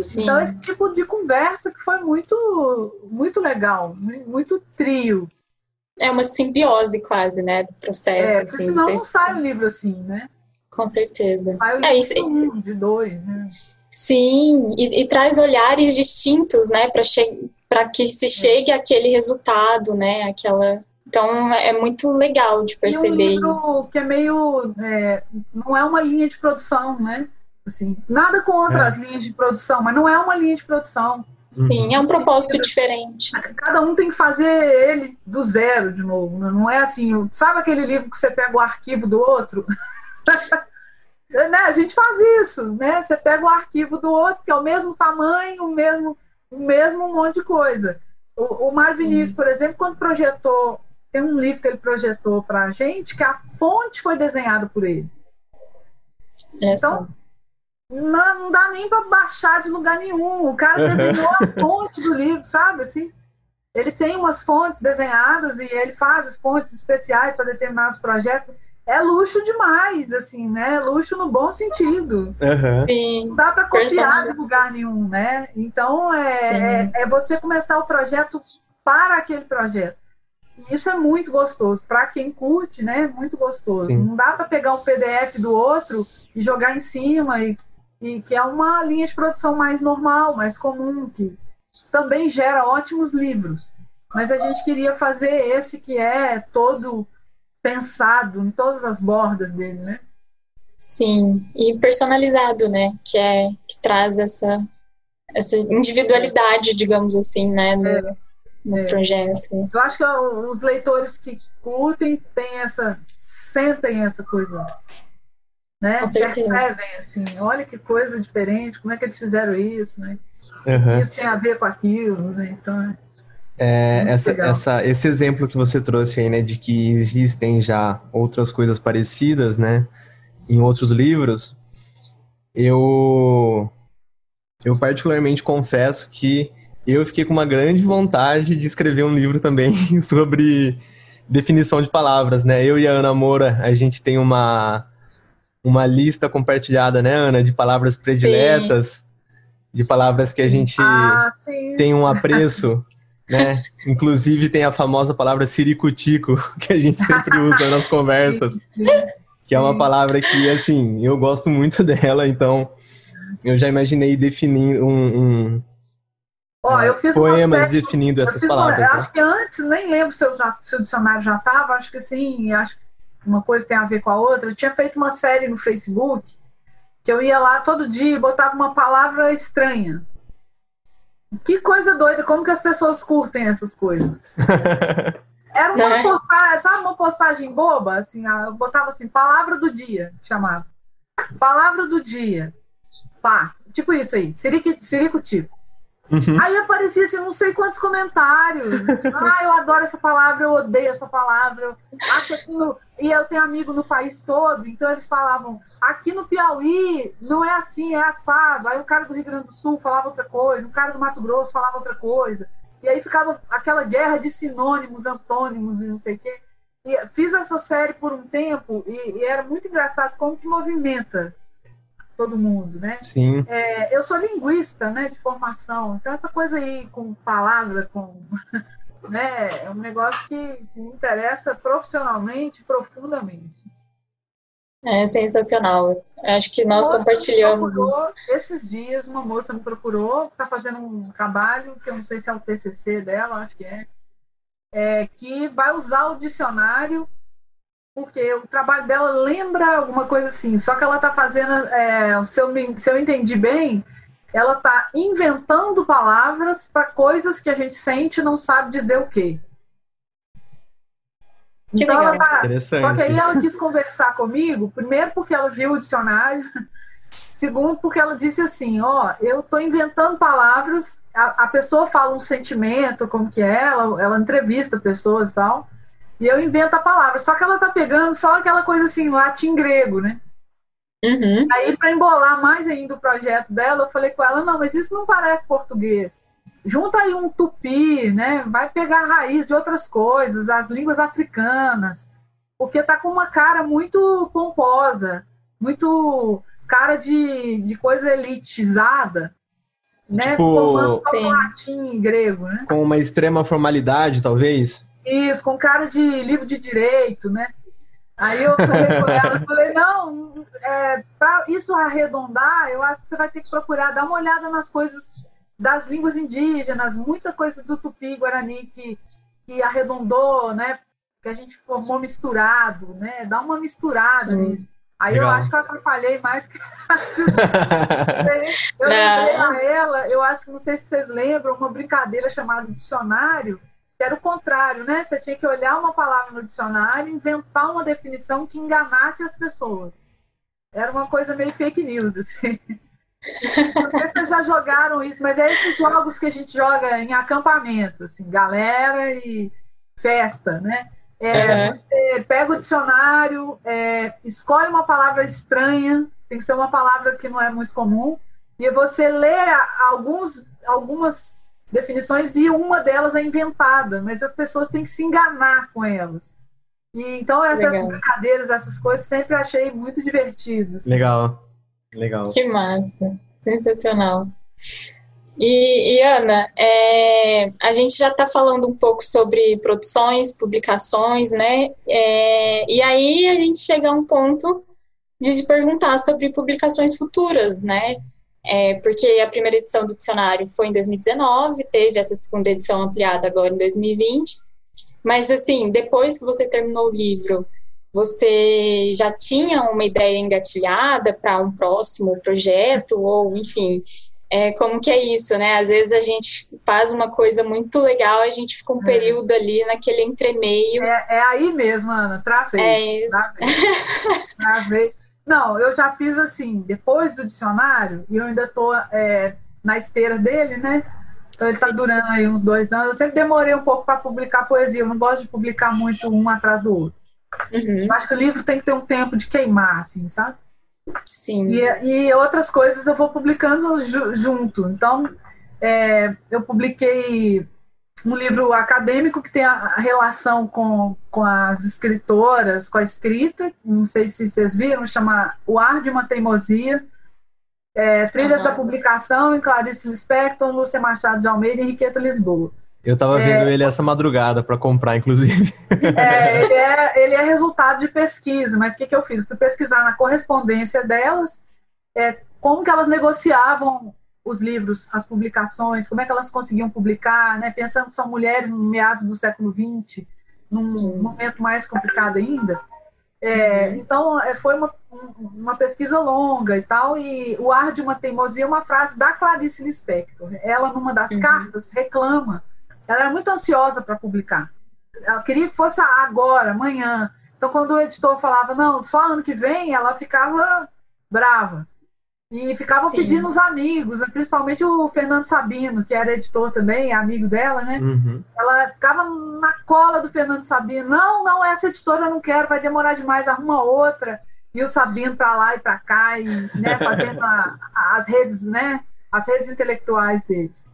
Sim. Então, esse tipo de conversa que foi muito, muito legal, muito trio. É uma simbiose quase, né, do processo. Porque assim, senão não sai o livro assim, né? Com certeza. Sai o livro de um, de dois, né? Sim, e traz olhares distintos, né, para que se chegue àquele resultado, né, aquela... Então, é muito legal de perceber isso. É um livro que é meio... não é uma linha de produção, né? Assim, nada contra as linhas de produção, mas não é uma linha de produção. Sim, é um propósito diferente. Cada um tem que fazer ele do zero de novo. Não é assim, sabe aquele livro que você pega o arquivo do outro? Né? A gente faz isso, né? Você pega o arquivo do outro, que é o mesmo tamanho, o mesmo monte de coisa. O Mário Vinícius, por exemplo, quando projetou, tem um livro que ele projetou pra gente, que a fonte foi desenhada por ele. Então, não dá nem para baixar de lugar nenhum. O cara desenhou a fonte do livro, sabe? Assim, ele tem umas fontes desenhadas e ele faz as fontes especiais para determinados projetos. É luxo demais, assim, né? Luxo no bom sentido. Sim. Não dá para copiar de lugar nenhum, né? Então é você começar o projeto para aquele projeto. Isso é muito gostoso. Para quem curte, né? É muito gostoso. Sim. Não dá para pegar um PDF do outro e jogar em cima e que é uma linha de produção mais normal, mais comum, que também gera ótimos livros. Mas a gente queria fazer esse que é todo pensado em todas as bordas dele, né? Sim, e personalizado, né? Que traz essa individualidade, digamos assim, né? No projeto. Eu acho que os leitores que curtem sentem essa coisa, né? Percebem assim, olha que coisa diferente, como é que eles fizeram isso, né? Isso tem a ver com aquilo, né? Então, esse exemplo que você trouxe aí, né, de que existem já outras coisas parecidas, né, em outros livros, eu particularmente confesso que eu fiquei com uma grande vontade de escrever um livro também sobre definição de palavras, né? Eu e a Ana Moura, a gente tem uma lista compartilhada, né, Ana, de palavras prediletas, sim. de palavras que a gente tem um apreço, né? Inclusive tem a famosa palavra siricutico, que a gente sempre usa nas conversas, que é uma palavra que, assim, eu gosto muito dela, então eu já imaginei definir eu fiz poemas definindo essas palavras. Acho que antes, nem lembro se o dicionário já estava, acho que sim, acho que uma coisa tem a ver com a outra. Eu tinha feito uma série no Facebook que eu ia lá todo dia e botava uma palavra estranha. Que coisa doida, como que as pessoas curtem essas coisas. Era uma postagem, sabe, uma postagem boba? Assim, eu botava assim, palavra do dia, chamava. Palavra do dia. Pá, tipo isso aí, siricutico. Aí aparecia assim, não sei quantos comentários. Eu adoro essa palavra, eu odeio essa palavra. E eu tenho amigo no país todo, então eles falavam, aqui no Piauí não é assim, é assado. Aí o cara do Rio Grande do Sul falava outra coisa, o cara do Mato Grosso falava outra coisa. E aí ficava aquela guerra de sinônimos, antônimos e não sei o quê. E fiz essa série por um tempo e era muito engraçado como que movimenta todo mundo, né? Sim. Eu sou linguista, né, de formação, então essa coisa aí com palavra, né, é um negócio que me interessa profissionalmente, profundamente. É sensacional. Acho que nós compartilhamos. Esses dias uma moça me procurou, está fazendo um trabalho, que eu não sei se é o TCC dela, acho que é que vai usar o dicionário, porque o trabalho dela lembra alguma coisa assim, só que ela está fazendo, se eu entendi bem, ela está inventando palavras para coisas que a gente sente e não sabe dizer o quê. Então ela tá... Só que aí ela quis conversar comigo, primeiro porque ela viu o dicionário, segundo porque ela disse assim, ó, eu tô inventando palavras, a pessoa fala um sentimento, como que é, ela entrevista pessoas e tal, e eu invento a palavra, só que ela tá pegando só aquela coisa assim, latim grego, né? Uhum. Aí para embolar mais ainda o projeto dela, eu falei com ela, não, mas isso não parece português. Junta aí um tupi, né? Vai pegar a raiz de outras coisas, as línguas africanas, porque tá com uma cara muito pomposa, muito cara de coisa elitizada, né? Tipo, só com latim e grego, né? Com uma extrema formalidade, talvez. Isso, com cara de livro de direito, né? Aí eu falei com ela, falei, não, para isso arredondar, eu acho que você vai ter que procurar dar uma olhada nas coisas das línguas indígenas, muita coisa do Tupi-Guarani que arredondou, né? Que a gente formou misturado, né? Dá uma misturada nisso. Aí legal. Eu acho que eu atrapalhei mais que eu lembrei a ela, eu acho que não sei se vocês lembram, uma brincadeira chamada dicionário, que era o contrário, né? Você tinha que olhar uma palavra no dicionário e inventar uma definição que enganasse as pessoas. Era uma coisa meio fake news, assim. Vocês já jogaram isso, mas é esses jogos que a gente joga em acampamento, assim, galera e festa, né? Você pega o dicionário, escolhe uma palavra estranha, tem que ser uma palavra que não é muito comum, e você lê algumas definições e uma delas é inventada, mas as pessoas têm que se enganar com elas. E, então essas legal. Brincadeiras, essas coisas, sempre achei muito divertidas. Assim. Legal. Legal. Que massa, sensacional. E Ana, a gente já está falando um pouco sobre produções, publicações, né? E aí a gente chega a um ponto de te perguntar sobre publicações futuras, né? Porque a primeira edição do dicionário foi em 2019, teve essa segunda edição ampliada agora em 2020, mas assim, depois que você terminou o livro, você já tinha uma ideia engatilhada para um próximo projeto? Ou, enfim, como que é isso, né? Às vezes a gente faz uma coisa muito legal, a gente fica um período ali naquele entremeio. Aí mesmo, Ana, travei. É isso. Travei. Não, eu já fiz assim, depois do dicionário, e eu ainda estou na esteira dele, né? Então ele está durando aí uns 2 anos. Eu sempre demorei um pouco para publicar poesia, eu não gosto de publicar muito um atrás do outro. Uhum. Acho que o livro tem que ter um tempo de queimar, assim, sabe? Sim. E outras coisas eu vou publicando junto. Então, eu publiquei um livro acadêmico que tem a relação com as escritoras, com a escrita. Não sei se vocês viram, chama O Ar de uma Teimosia. Trilhas da publicação em Clarice Lispector, Lúcia Machado de Almeida e Henriqueta Lisboa. Eu tava vendo ele essa madrugada para comprar, inclusive. Ele é resultado de pesquisa, mas o que eu fiz? Eu fui pesquisar na correspondência delas, como que elas negociavam os livros, as publicações, como é que elas conseguiam publicar, né? Pensando que são mulheres no meados do século XX, num momento mais complicado ainda. Então, foi uma pesquisa longa e tal, e O Ar de uma Teimosia é uma frase da Clarice Lispector. Ela, numa das cartas, reclama. Ela era muito ansiosa para publicar. Ela queria que fosse agora, amanhã. Então, quando o editor falava, não, só ano que vem, ela ficava brava. E ficava Sim. pedindo os amigos, principalmente o Fernando Sabino, que era editor também, amigo dela, né? Uhum. Ela ficava na cola do Fernando Sabino. Não, essa editora eu não quero, vai demorar demais, arruma outra. E o Sabino para lá e para cá, e, né, fazendo as redes, né? As redes intelectuais deles.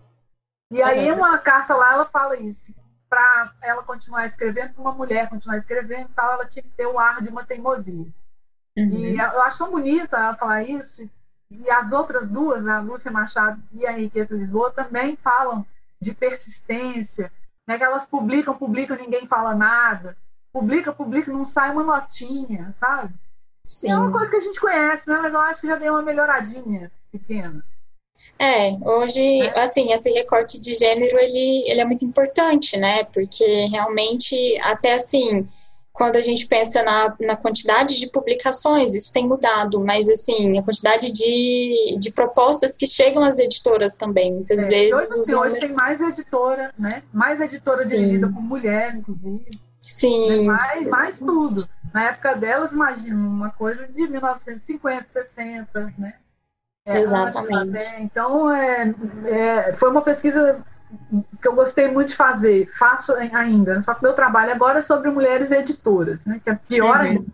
E aí uma carta lá, ela fala isso, para ela continuar escrevendo, para uma mulher continuar escrevendo e tal, ela tinha que ter o ar de uma teimosia. Uhum. E eu acho tão bonita ela falar isso, e as outras duas, a Lúcia Machado e a Henriqueta Lisboa, também falam de persistência, né, que elas publicam, ninguém fala nada, publica, não sai uma notinha, sabe? Sim. É uma coisa que a gente conhece, né, mas eu acho que já deu uma melhoradinha pequena. Hoje, assim, esse recorte de gênero, ele é muito importante, né, porque realmente, até assim, quando a gente pensa na quantidade de publicações, isso tem mudado, mas assim, a quantidade de propostas que chegam às editoras também, muitas vezes... Hoje tem mais editora, né? Mais editora dirigida por mulher, inclusive. Sim. Mais tudo. Na época delas, imagina, uma coisa de 1950, 60, né? Exatamente. Até. Então, foi uma pesquisa que eu gostei muito de fazer, faço ainda, só que meu trabalho agora é sobre mulheres editoras, né, que é pior ainda,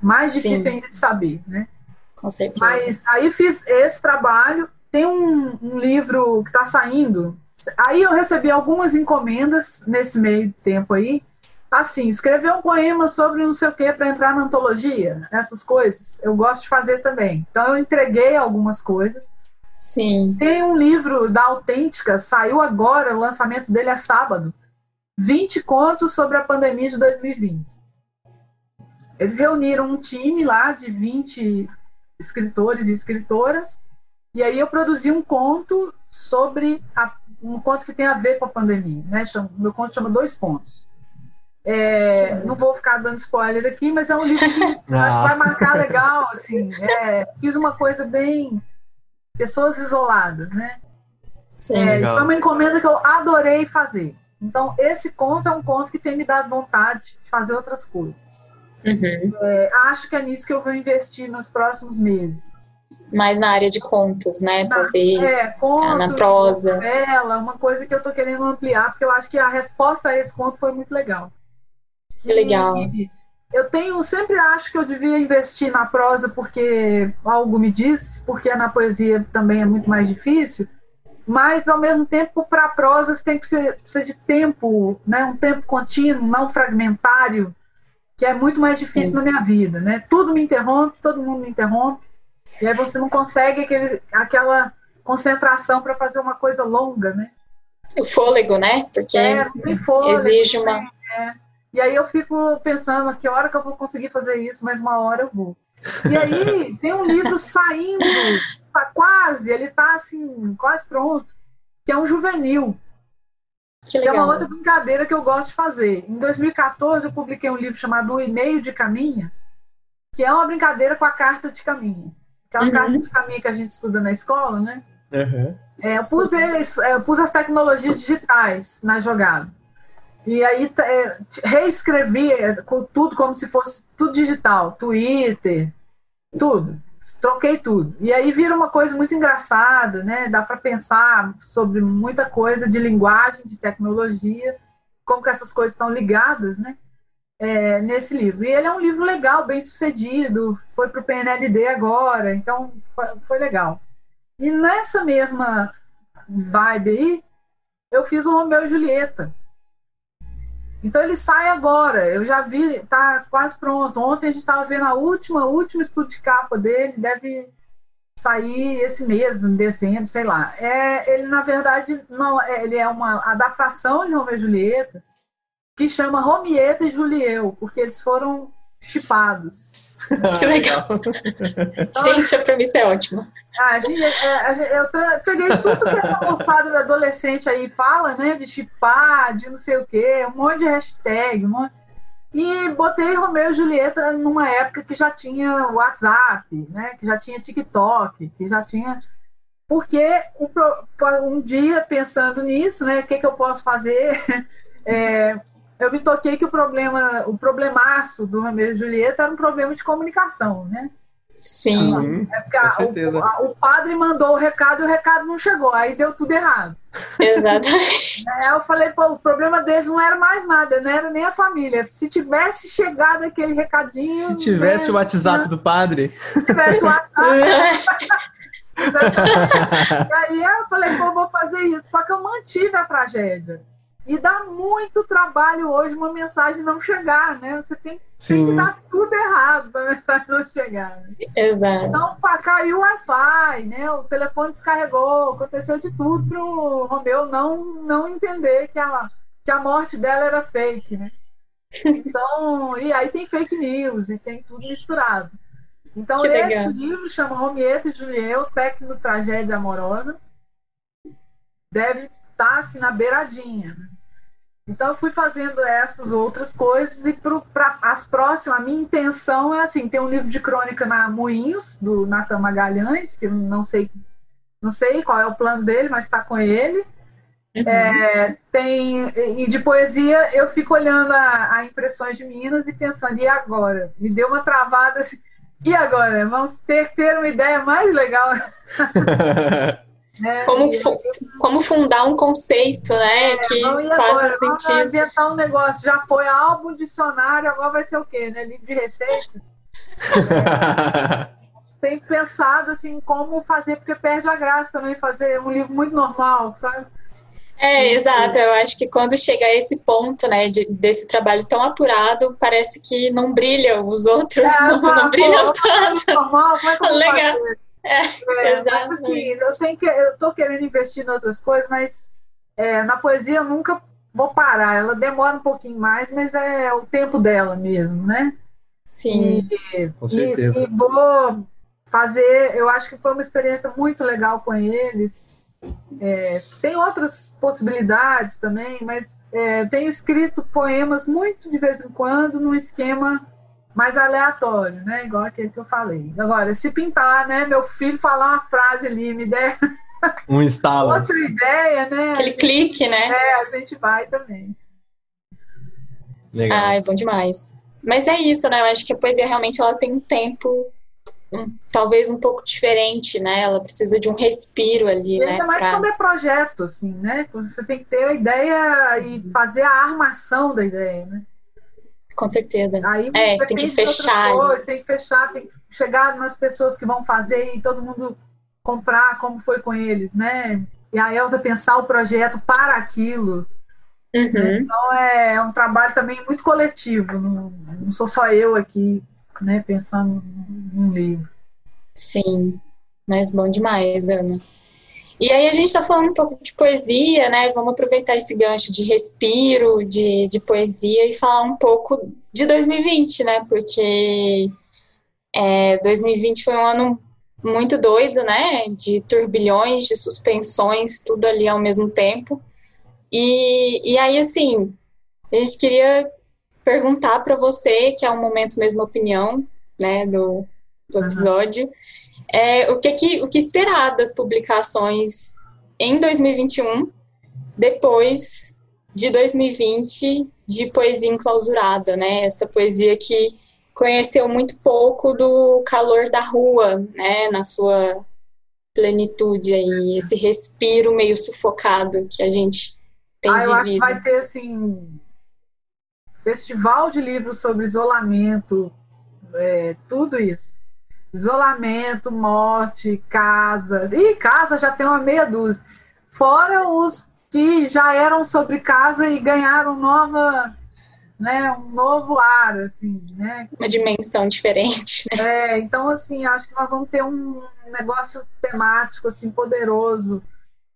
mais difícil ainda de saber, né. Com certeza. Mas aí fiz esse trabalho, tem um livro que está saindo, aí eu recebi algumas encomendas nesse meio tempo aí, assim, escrever um poema sobre não sei o que para entrar na antologia, essas coisas, eu gosto de fazer também, então eu entreguei algumas coisas. Sim. Tem um livro da Autêntica, saiu agora, o lançamento dele é sábado, 20 contos sobre a pandemia de 2020. Eles reuniram um time lá de 20 escritores e escritoras, e aí eu produzi um conto sobre um conto que tem a ver com a pandemia, né? Meu conto chama 2 Contos. Não vou ficar dando spoiler aqui, mas é um livro que acho que vai marcar legal, assim, fiz uma coisa bem... pessoas isoladas, né? Sim, legal. Foi uma encomenda que eu adorei fazer. Então, esse conto é um conto que tem me dado vontade de fazer outras coisas. Uhum. Acho que é nisso que eu vou investir nos próximos meses. Mais na área de contos, né? Talvez. Contos, na prosa. Novela, uma coisa que eu tô querendo ampliar, porque eu acho que a resposta a esse conto foi muito legal. Que legal. E eu sempre acho que eu devia investir na prosa porque algo me diz, porque na poesia também é muito mais difícil, mas ao mesmo tempo para a prosa você precisa de tempo, né? Um tempo contínuo, não fragmentário, que é muito mais difícil na minha vida, né? Tudo me interrompe, todo mundo me interrompe, e aí você não consegue aquela concentração para fazer uma coisa longa, né? O fôlego, né? Porque não tem fôlego, exige uma... E aí eu fico pensando a que hora que eu vou conseguir fazer isso, mas uma hora eu vou. E aí tem um livro saindo, tá quase, ele tá assim, quase pronto, que é um juvenil. Que legal. É uma outra brincadeira que eu gosto de fazer. Em 2014 eu publiquei um livro chamado O E-mail de Caminha, que é uma brincadeira com a carta de caminho. Aquela carta de caminho que a gente estuda na escola, né? Uhum. Eu pus as tecnologias digitais na jogada. E aí reescrevi tudo como se fosse tudo digital, Twitter, tudo, troquei tudo. E aí vira uma coisa muito engraçada, né? Dá para pensar sobre muita coisa de linguagem, de tecnologia, como que essas coisas estão ligadas, né? Nesse livro. E ele é um livro legal, bem sucedido, foi para o PNLD agora, então foi legal. E nessa mesma vibe aí, eu fiz o Romeu e Julieta. Então ele sai agora, eu já vi, tá quase pronto. Ontem a gente estava vendo a última estudo de capa dele, deve sair esse mês, em dezembro, sei lá. Ele, na verdade, não, ele é uma adaptação de Romeu e Julieta, que chama Romieta e Julieu, porque eles foram shippados. Que legal. Então, gente, a premissa é ótima. Eu peguei tudo que essa moçada do adolescente aí fala, né? De chipar, de não sei o quê, um monte de hashtag, e botei Romeu e Julieta numa época que já tinha WhatsApp, né? Que já tinha TikTok, que já tinha... Porque um dia, pensando nisso, né? O que eu posso fazer? Eu me toquei que o problemaço do Romeu e Julieta era um problema de comunicação, né? Sim. O padre mandou o recado e o recado não chegou, aí deu tudo errado. Exatamente. Eu falei, o problema deles não era mais nada, não era nem a família. Se tivesse chegado aquele recadinho... Se tivesse o WhatsApp do padre... Se tivesse o WhatsApp... E aí eu falei, vou fazer isso. Só que eu mantive a tragédia. E dá muito trabalho hoje uma mensagem não chegar, né? Você tem que dar tudo errado para a mensagem não chegar. Né? Exato. Então, caiu o Wi-Fi, né? O telefone descarregou, aconteceu de tudo para o Romeu não entender que a morte dela era fake, né? Então, e aí tem fake news e tem tudo misturado. Então, esse livro chama Romieta e Julieu, Técnico Tragédia Amorosa. Deve estar assim na beiradinha. Então eu fui fazendo essas outras coisas e para as próximas, a minha intenção é assim, tem um livro de crônica na Moinhos, do Natan Magalhães, que eu não sei qual é o plano dele, mas está com ele. Uhum. E de poesia eu fico olhando a Impressões de Minas e pensando, e agora? Me deu uma travada assim, e agora? Vamos ter uma ideia mais legal. Né? Como fundar um conceito, né? Que faça sentido. Vamos inventar um negócio. Já foi álbum, dicionário, agora vai ser o quê? Né? Livro de receita? Tem pensado assim, como fazer, porque perde a graça também fazer um livro muito normal, sabe? Exato. Eu acho que quando chega a esse ponto, né, desse trabalho tão apurado, parece que não brilham os outros, não brilham tanto. Normal, como é que eu legal. Exato. Assim, eu tô querendo investir em outras coisas, mas na poesia eu nunca vou parar. Ela demora um pouquinho mais, mas é o tempo dela mesmo, né? Sim. Com certeza. E vou fazer. Eu acho que foi uma experiência muito legal com eles. Tem outras possibilidades também, mas eu tenho escrito poemas muito de vez em quando num esquema mais aleatório, né? Igual aquele que eu falei. Agora, se pintar, né? Meu filho falar uma frase ali, me der um estalo. Outra ideia, né? Aquele clique, né? A gente vai também. Legal. Ah, é bom demais. Mas é isso, né? Eu acho que a poesia realmente ela tem um tempo... talvez um pouco diferente, né? Ela precisa de um respiro ali, né? Ainda mais quando é projeto, assim, né? Você tem que ter a ideia e fazer a armação da ideia, né? Com certeza. Aí tem que fechar. Tem que fechar, tem que chegar nas pessoas que vão fazer e todo mundo comprar como foi com eles, né? E a Elza pensar o projeto para aquilo. Uhum. Né? Então é um trabalho também muito coletivo. Não sou só eu aqui, né, pensando num livro. Sim, mas bom demais, Ana. E aí a gente está falando um pouco de poesia, né? Vamos aproveitar esse gancho de respiro, de poesia e falar um pouco de 2020, né? Porque 2020 foi um ano muito doido, né? De turbilhões, de suspensões, tudo ali ao mesmo tempo. E aí, assim, a gente queria perguntar para você, que é um momento mesmo opinião, né, do episódio, o que esperar das publicações em 2021, depois de 2020, de poesia enclausurada, né, essa poesia que conheceu muito pouco do calor da rua, né, na sua plenitude aí, esse respiro meio sufocado que a gente tem vivido. Eu acho que vai ter, assim... Festival de livros sobre isolamento, tudo isso. Isolamento, morte, casa. Ih, casa já tem uma meia dúzia. Fora os que já eram sobre casa e ganharam um novo ar, assim, né? Uma dimensão diferente, né? Então, assim, acho que nós vamos ter um negócio temático, assim, poderoso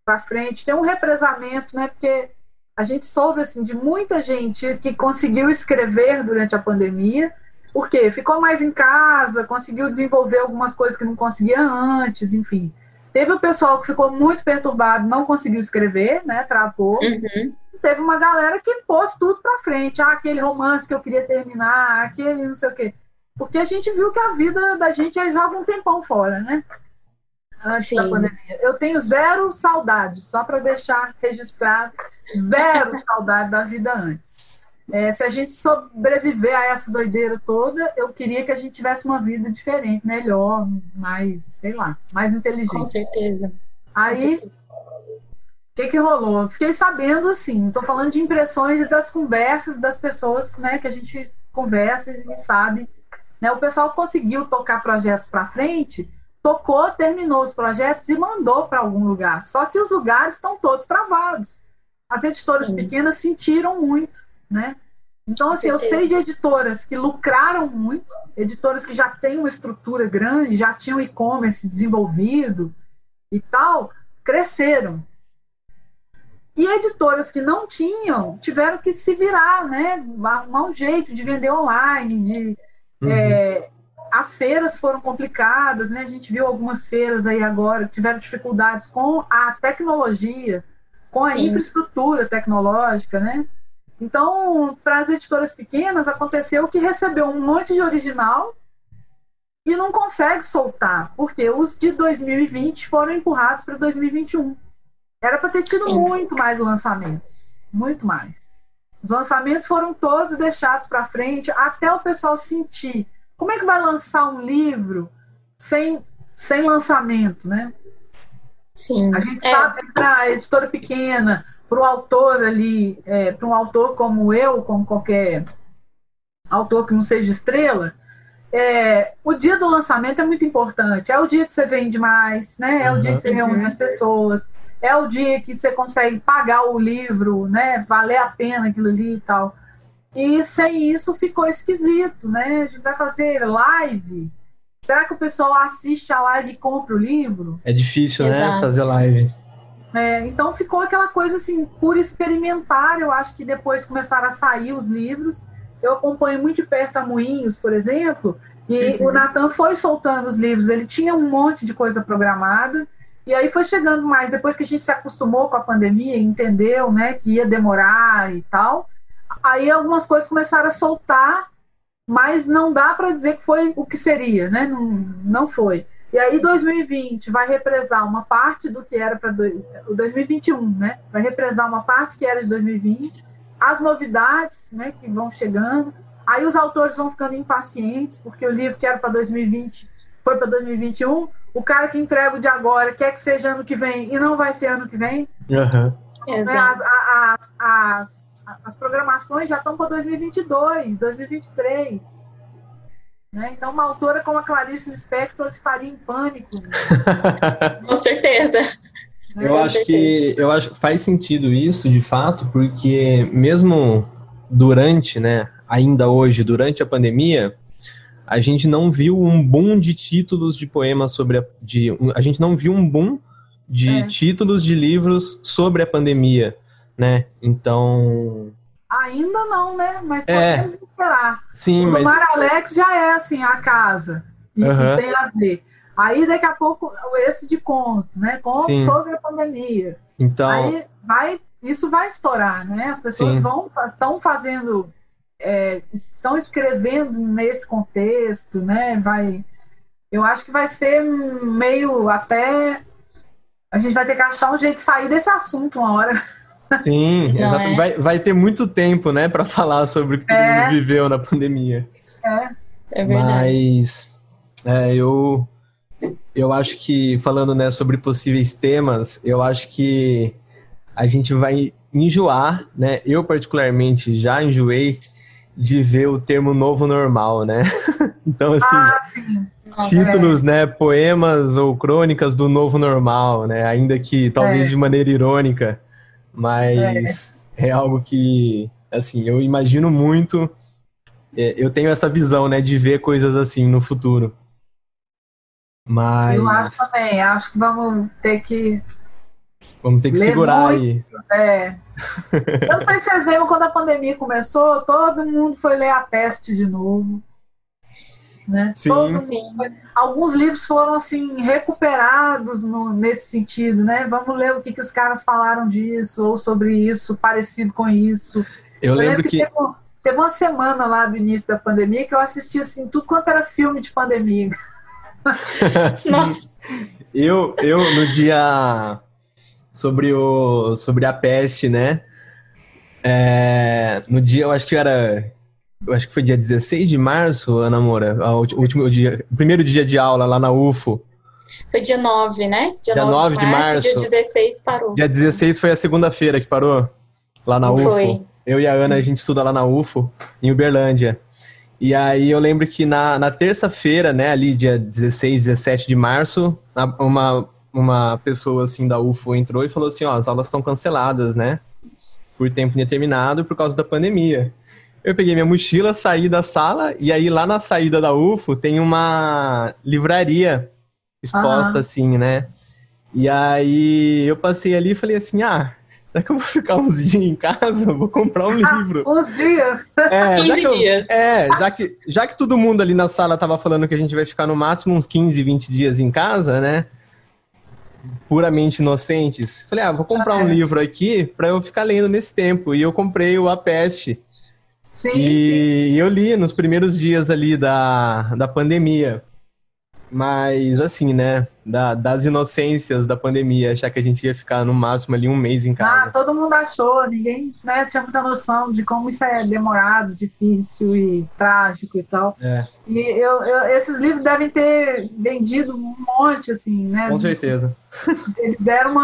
para frente. Tem um represamento, né? Porque a gente soube, assim, de muita gente que conseguiu escrever durante a pandemia, porque ficou mais em casa, conseguiu desenvolver algumas coisas que não conseguia antes, enfim. Teve o pessoal que ficou muito perturbado, não conseguiu escrever, né, travou. Uhum. Teve uma galera que pôs tudo pra frente. Aquele romance que eu queria terminar, aquele não sei o quê. Porque a gente viu que a vida da gente joga um tempão fora, né? Antes da pandemia. Eu tenho zero saudade, só para deixar registrado, zero saudade da vida antes. Se a gente sobreviver a essa doideira toda, eu queria que a gente tivesse uma vida diferente, melhor, mais, sei lá, mais inteligente. Com certeza. Aí, o que rolou? Eu fiquei sabendo, assim, estou falando de impressões e das conversas das pessoas, né, que a gente conversa e sabe, né, o pessoal conseguiu tocar projetos para frente, tocou, terminou os projetos e mandou para algum lugar. Só que os lugares estão todos travados. As editoras pequenas sentiram muito, né? Então, assim, eu sei de editoras que lucraram muito, editoras que já têm uma estrutura grande, já tinham e-commerce desenvolvido e tal, cresceram. E editoras que não tinham, tiveram que se virar, né? Arrumar um jeito de vender online, Uhum. As feiras foram complicadas, né? A gente viu algumas feiras aí agora que tiveram dificuldades com a tecnologia, com a infraestrutura tecnológica, né? Então, para as editoras pequenas, aconteceu que recebeu um monte de original e não consegue soltar, porque os de 2020 foram empurrados para 2021. Era para ter tido muito mais lançamentos, muito mais. Os lançamentos foram todos deixados para frente até o pessoal sentir. Como é que vai lançar um livro sem lançamento, né? Sim. A gente sabe que para a editora pequena, para o autor ali, para um autor como eu, como qualquer autor que não seja estrela, o dia do lançamento é muito importante. É o dia que você vende mais, né? É o dia que você reúne as pessoas. É o dia que você consegue pagar o livro, né? Valer a pena aquilo ali e tal. E sem isso ficou esquisito, né? A gente vai fazer live. Será que o pessoal assiste a live e compra o livro? É difícil, Exato. Né? Fazer live. Então ficou aquela coisa assim, pura experimentar. Eu acho que depois começaram a sair os livros. Eu acompanho muito de perto a Moinhos, por exemplo. E o Natan foi soltando os livros. Ele tinha um monte de coisa programada. E aí foi chegando mais, depois que a gente se acostumou com a pandemia, entendeu, né, que ia demorar e tal, aí algumas coisas começaram a soltar, mas não dá para dizer que foi o que seria, né, não foi. E aí 2020 vai represar uma parte do que era para... o 2021, né, vai represar uma parte que era de 2020, as novidades, né, que vão chegando, aí os autores vão ficando impacientes, porque o livro que era para 2020 foi para 2021... O cara que entrega o de agora quer que seja ano que vem e não vai ser ano que vem. Exato. As programações já estão para 2022, 2023. Né? Então, uma autora como a Clarice Lispector estaria em pânico. Né? Com certeza. Eu acho que faz sentido isso, de fato, porque mesmo durante, né, ainda hoje, durante a pandemia... A gente não viu um boom de títulos de poemas sobre... A gente não viu um boom de títulos de livros sobre a pandemia, né? Então... Ainda não, né? Mas podemos esperar. Sim, mas... O Mário Alex já é, assim, a casa. E tem a ver. Aí, daqui a pouco, esse de conto, né? Conto sobre a pandemia. Então... Aí, isso vai estourar, né? As pessoas estão fazendo... estão escrevendo nesse contexto, né? Eu acho que vai ser meio até... A gente vai ter que achar um jeito de sair desse assunto uma hora. Sim, exatamente. Vai ter muito tempo, né, para falar sobre o que todo mundo viveu na pandemia. É verdade. Mas eu acho que, falando, né, sobre possíveis temas, eu acho que a gente vai enjoar, né? Eu, particularmente, já enjoei de ver o termo novo normal, né? Então, assim, títulos, né, poemas ou crônicas do novo normal, né? Ainda que talvez de maneira irônica, mas é algo que, assim, eu imagino muito, eu tenho essa visão, né, de ver coisas assim no futuro. Mas... Eu acho também, acho que vamos ter que segurar muito, aí. Eu não sei se vocês lembram, quando a pandemia começou, todo mundo foi ler A Peste de novo. Né? Sim. Alguns livros foram assim, recuperados nesse sentido, né? Vamos ler o que os caras falaram disso, ou sobre isso, parecido com isso. Eu lembro que teve uma semana lá do início da pandemia que eu assisti assim, tudo quanto era filme de pandemia. Nossa. Eu no dia... Sobre a peste, né? No dia, eu acho que foi dia 16 de março, Ana Moura, o primeiro dia de aula lá na UFU. Foi dia 9, né? Dia 9 de março. Dia 16 parou. Dia 16 foi a segunda-feira que parou, lá na UFU. Foi. Eu e a Ana, a gente estuda lá na UFU, em Uberlândia. E aí eu lembro que na terça-feira, né, ali dia 16, 17 de março, uma pessoa assim da UFU entrou e falou assim, ó, as aulas estão canceladas, né, por tempo indeterminado por causa da pandemia. Eu peguei minha mochila, saí da sala, e aí lá na saída da UFU tem uma livraria exposta, assim, né, e aí eu passei ali e falei assim, será que eu vou ficar uns dias em casa? Eu vou comprar um livro. Uns dias? 15 dias. Já que todo mundo ali na sala tava falando que a gente vai ficar no máximo uns 15, 20 dias em casa, né, puramente inocentes. Falei, vou comprar um livro aqui para eu ficar lendo nesse tempo. E eu comprei o A Peste. Sim, e eu li nos primeiros dias ali da pandemia. Mas, assim, né, das inocências da pandemia, achar que a gente ia ficar no máximo ali um mês em casa. Todo mundo achou, ninguém, né, tinha muita noção de como isso é demorado, difícil e trágico e tal. E esses livros devem ter vendido um monte, assim, né? Com certeza. Eles deram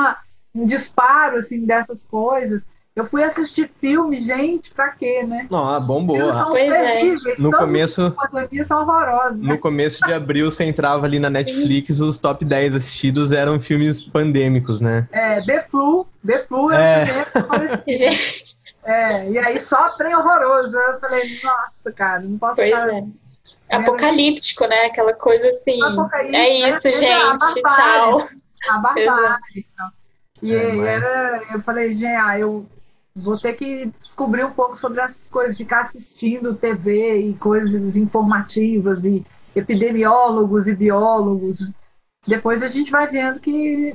um disparo, assim, dessas coisas. Eu fui assistir filme, gente, pra quê, né? Não, bombou. Eles são terríveis, no começo, são horrorosos. Né? No começo de abril, você entrava ali na Netflix, os top 10 assistidos eram filmes pandêmicos, né? The Flu era o que gente. E aí só trem horroroso. Eu falei, nossa, cara, não posso falar. Apocalíptico, né? Aquela coisa assim, é isso, gente, tchau. A barbárie, então. Eu falei, gente, eu vou ter que descobrir um pouco sobre essas coisas, ficar assistindo TV e coisas informativas e epidemiólogos e biólogos. Depois a gente vai vendo que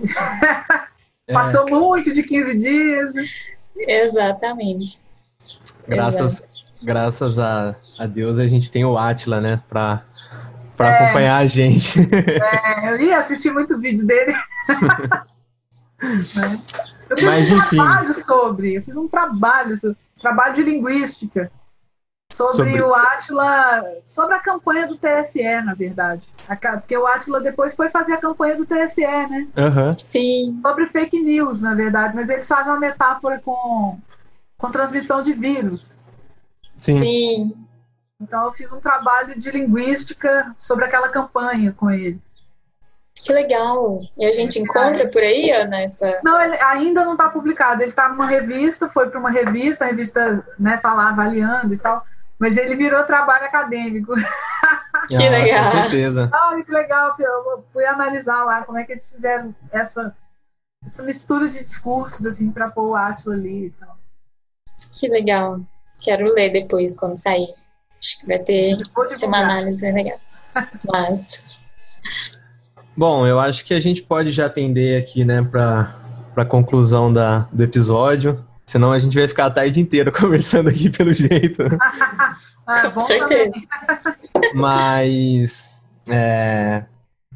passou muito de 15 dias. Exatamente. Graças a Deus a gente tem o Atila, né, pra acompanhar a gente. Eu ia assistir muito vídeo dele. Eu fiz um trabalho sobre trabalho de linguística sobre o Atila, sobre a campanha do TSE, na verdade, porque o Atila depois foi fazer a campanha do TSE, né? Sim. Sobre fake news, na verdade, mas eles fazem uma metáfora com transmissão de vírus. Sim. Então eu fiz um trabalho de linguística sobre aquela campanha com ele. Que legal! E a gente encontra por aí, Ana? Não, ele ainda não está publicado. Ele está numa revista, foi para uma revista, a revista, né, tá lá avaliando e tal, mas ele virou trabalho acadêmico. Que legal! Com certeza. Olha que legal! Eu fui analisar lá como é que eles fizeram essa mistura de discursos, assim, para pôr o Atila ali e tal. Que legal! Quero ler depois, quando sair. Acho que vai ter uma análise bem legal. Mas... Bom, eu acho que a gente pode já atender aqui, né, para a conclusão do episódio, senão a gente vai ficar a tarde inteira conversando aqui, pelo jeito. Com certeza. Mas,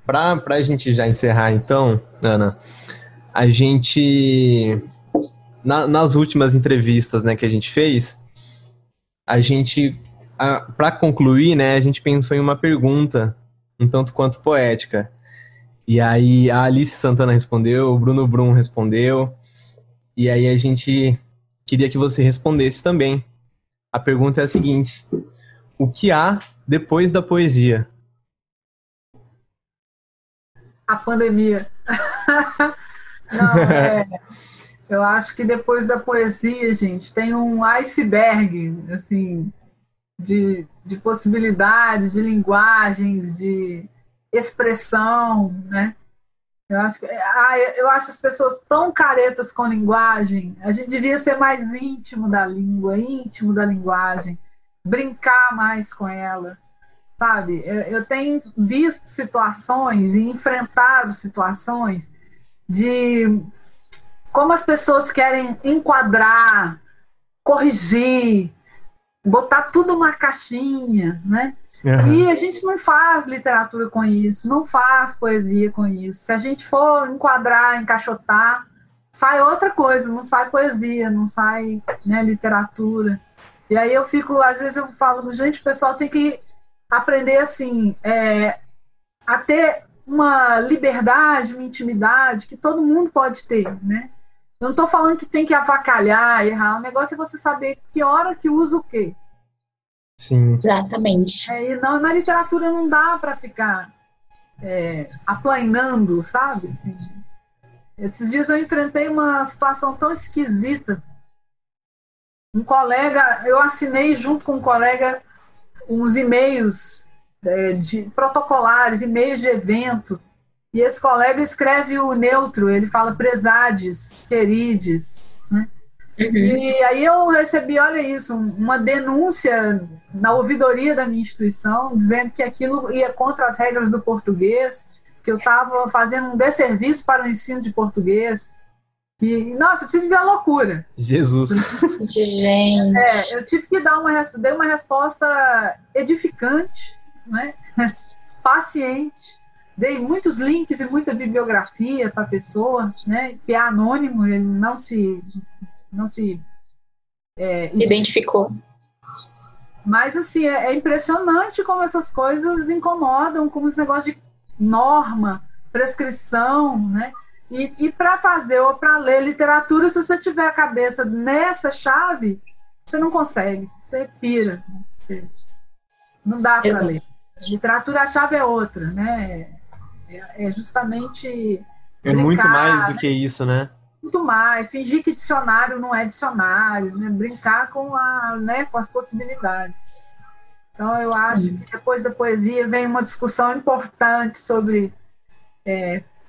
para a gente já encerrar então, Ana, a gente, nas últimas entrevistas, né, que a gente fez, a gente, para concluir, né, a gente pensou em uma pergunta, um tanto quanto poética. E aí a Alice Santana respondeu, o Bruno Brum respondeu, e aí a gente queria que você respondesse também. A pergunta é a seguinte: o que há depois da poesia? A pandemia. Não, eu acho que depois da poesia, gente, tem um iceberg, assim, de possibilidades, de linguagens, de... expressão, né? Eu acho as pessoas tão caretas com linguagem. A gente devia ser mais íntimo da língua, íntimo da linguagem, brincar mais com ela, sabe? Eu tenho visto situações e enfrentado situações de como as pessoas querem enquadrar, corrigir, botar tudo numa caixinha, né? E a gente não faz literatura com isso, não faz poesia com isso. Se a gente for enquadrar, encaixotar, sai outra coisa, não sai poesia, não sai, né, literatura. E aí eu fico, às vezes eu falo, gente, o pessoal tem que aprender assim, a ter uma liberdade, uma intimidade que todo mundo pode ter, né? Eu não estou falando que tem que avacalhar, errar. O negócio é você saber que hora que usa o quê. Sim. Exatamente. Na literatura não dá para ficar aplainando, sabe? Assim, esses dias eu enfrentei uma situação tão esquisita. Um colega, eu assinei junto com um colega uns e-mails de protocolares, e-mails de evento, e esse colega escreve o neutro, ele fala presades, serides, né? E aí eu recebi, olha isso, uma denúncia na ouvidoria da minha instituição, dizendo que aquilo ia contra as regras do português, que eu estava fazendo um desserviço para o ensino de português. Que, nossa, eu tive uma loucura. Jesus. Gente. É, eu tive que dar uma resposta edificante, né? Paciente. Dei muitos links e muita bibliografia para a pessoa, né? Que é anônimo, ele não se identificou. Mas, assim, é impressionante como essas coisas incomodam, como esse negócio de norma, prescrição, né? E para fazer ou para ler literatura, se você tiver a cabeça nessa chave, você não consegue, você pira, você não dá para ler. Literatura, a chave é outra, né? É justamente... É muito mais do que isso, né? Muito mais, fingir que dicionário não é dicionário, né? Brincar com as possibilidades. Então, eu acho que depois da poesia vem uma discussão importante sobre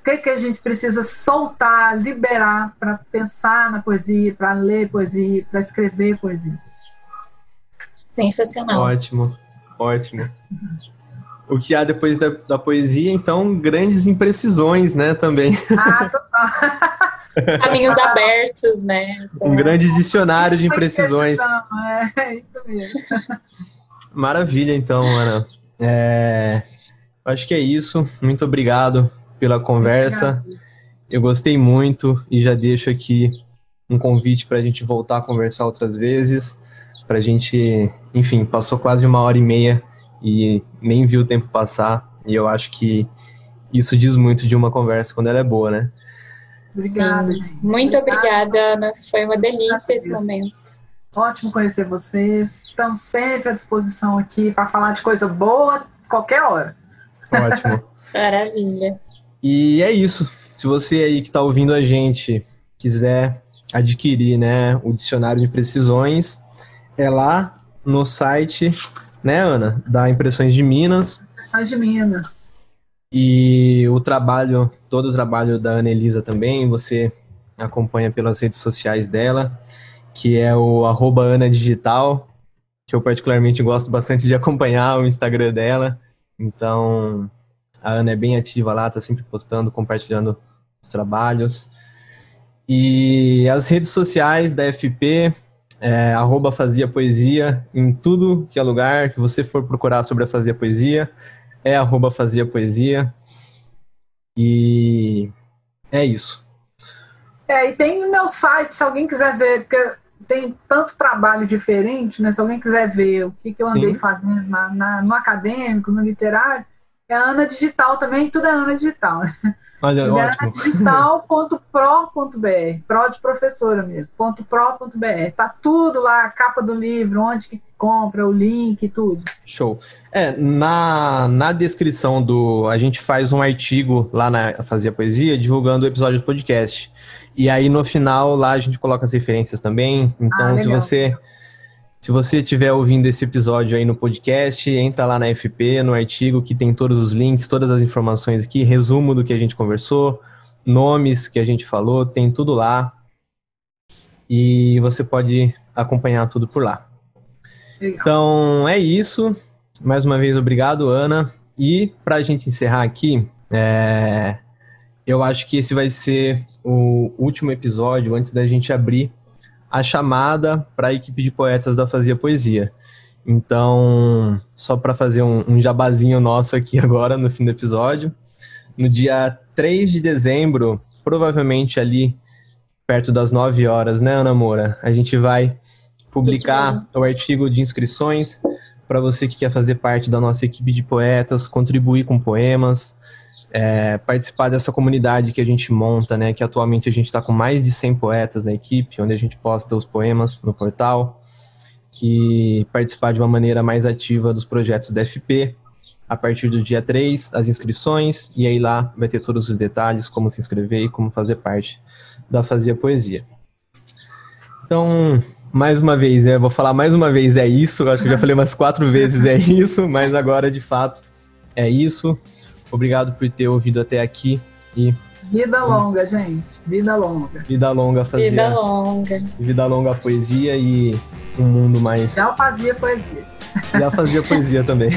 o que a gente precisa soltar, liberar para pensar na poesia, para ler poesia, para escrever poesia. Sensacional. Ótimo, ótimo. O que há depois da poesia, então, grandes imprecisões, né, também. Ah, total. Caminhos abertos, né? Um grande dicionário de imprecisões. É isso mesmo. Maravilha, então, Ana. Acho que é isso. Muito obrigado pela conversa. Obrigado. Eu gostei muito e já deixo aqui um convite para a gente voltar a conversar outras vezes. Para a gente, enfim, passou quase 1h30 e nem vi o tempo passar. E eu acho que isso diz muito de uma conversa quando ela é boa, né? Obrigada, gente. Muito obrigada, Ana. Foi uma delícia esse momento. Ótimo conhecer vocês. Estamos sempre à disposição aqui para falar de coisa boa qualquer hora. Ótimo. Maravilha. E é isso. Se você aí que está ouvindo a gente quiser adquirir, né, o Dicionário de Imprecisões, é lá no site, né, Ana, da Impressões de Minas. Impressões de Minas. E o trabalho, todo o trabalho da Ana Elisa também, você acompanha pelas redes sociais dela, que é o @anadigital, que eu particularmente gosto bastante de acompanhar o Instagram dela. Então, a Ana é bem ativa lá, tá sempre postando, compartilhando os trabalhos. E as redes sociais da FP, @Fazia Poesia, em tudo que é lugar que você for procurar sobre a Fazia Poesia, é @Fazia Poesia. E é isso. E tem o meu site, se alguém quiser ver, porque tem tanto trabalho diferente, né? Se alguém quiser ver o que eu andei fazendo no acadêmico, no literário, é Ana Digital também, tudo é Ana Digital. Olha, ótimo. anadigital.pro.br, pro de professora mesmo, .pro.br. Tá tudo lá, a capa do livro, onde que compra, o link, tudo. Show. Na descrição a gente faz um artigo lá na Fazia Poesia, divulgando o episódio do podcast. E aí no final lá a gente coloca as referências também. Então, se você estiver ouvindo esse episódio aí no podcast, entra lá na FP, no artigo, que tem todos os links, todas as informações aqui, resumo do que a gente conversou, nomes que a gente falou, tem tudo lá. E você pode acompanhar tudo por lá. Legal. Então, é isso. Mais uma vez, obrigado, Ana. E pra gente encerrar aqui, eu acho que esse vai ser o último episódio antes da gente abrir a chamada para a equipe de poetas da Fazia Poesia. Então, só para fazer um jabazinho nosso aqui agora, no fim do episódio, no dia 3 de dezembro, provavelmente ali perto das 9h, né, Ana Moura? A gente vai publicar o artigo de inscrições para você que quer fazer parte da nossa equipe de poetas, contribuir com poemas, participar dessa comunidade que a gente monta, né? Que atualmente a gente está com mais de 100 poetas na equipe, onde a gente posta os poemas no portal, e participar de uma maneira mais ativa dos projetos da FP. A partir do dia 3, as inscrições, e aí lá vai ter todos os detalhes, como se inscrever e como fazer parte da Fazia Poesia. Então, mais uma vez, eu vou falar mais uma vez, é isso, eu acho que eu já falei umas 4 vezes, é isso, mas agora, de fato, é isso. Obrigado por ter ouvido até aqui. E vida longa, gente. Vida longa. Vida longa Fazia. Vida longa. Vida longa a poesia e um mundo mais... Já Fazia Poesia. Já Fazia Poesia também.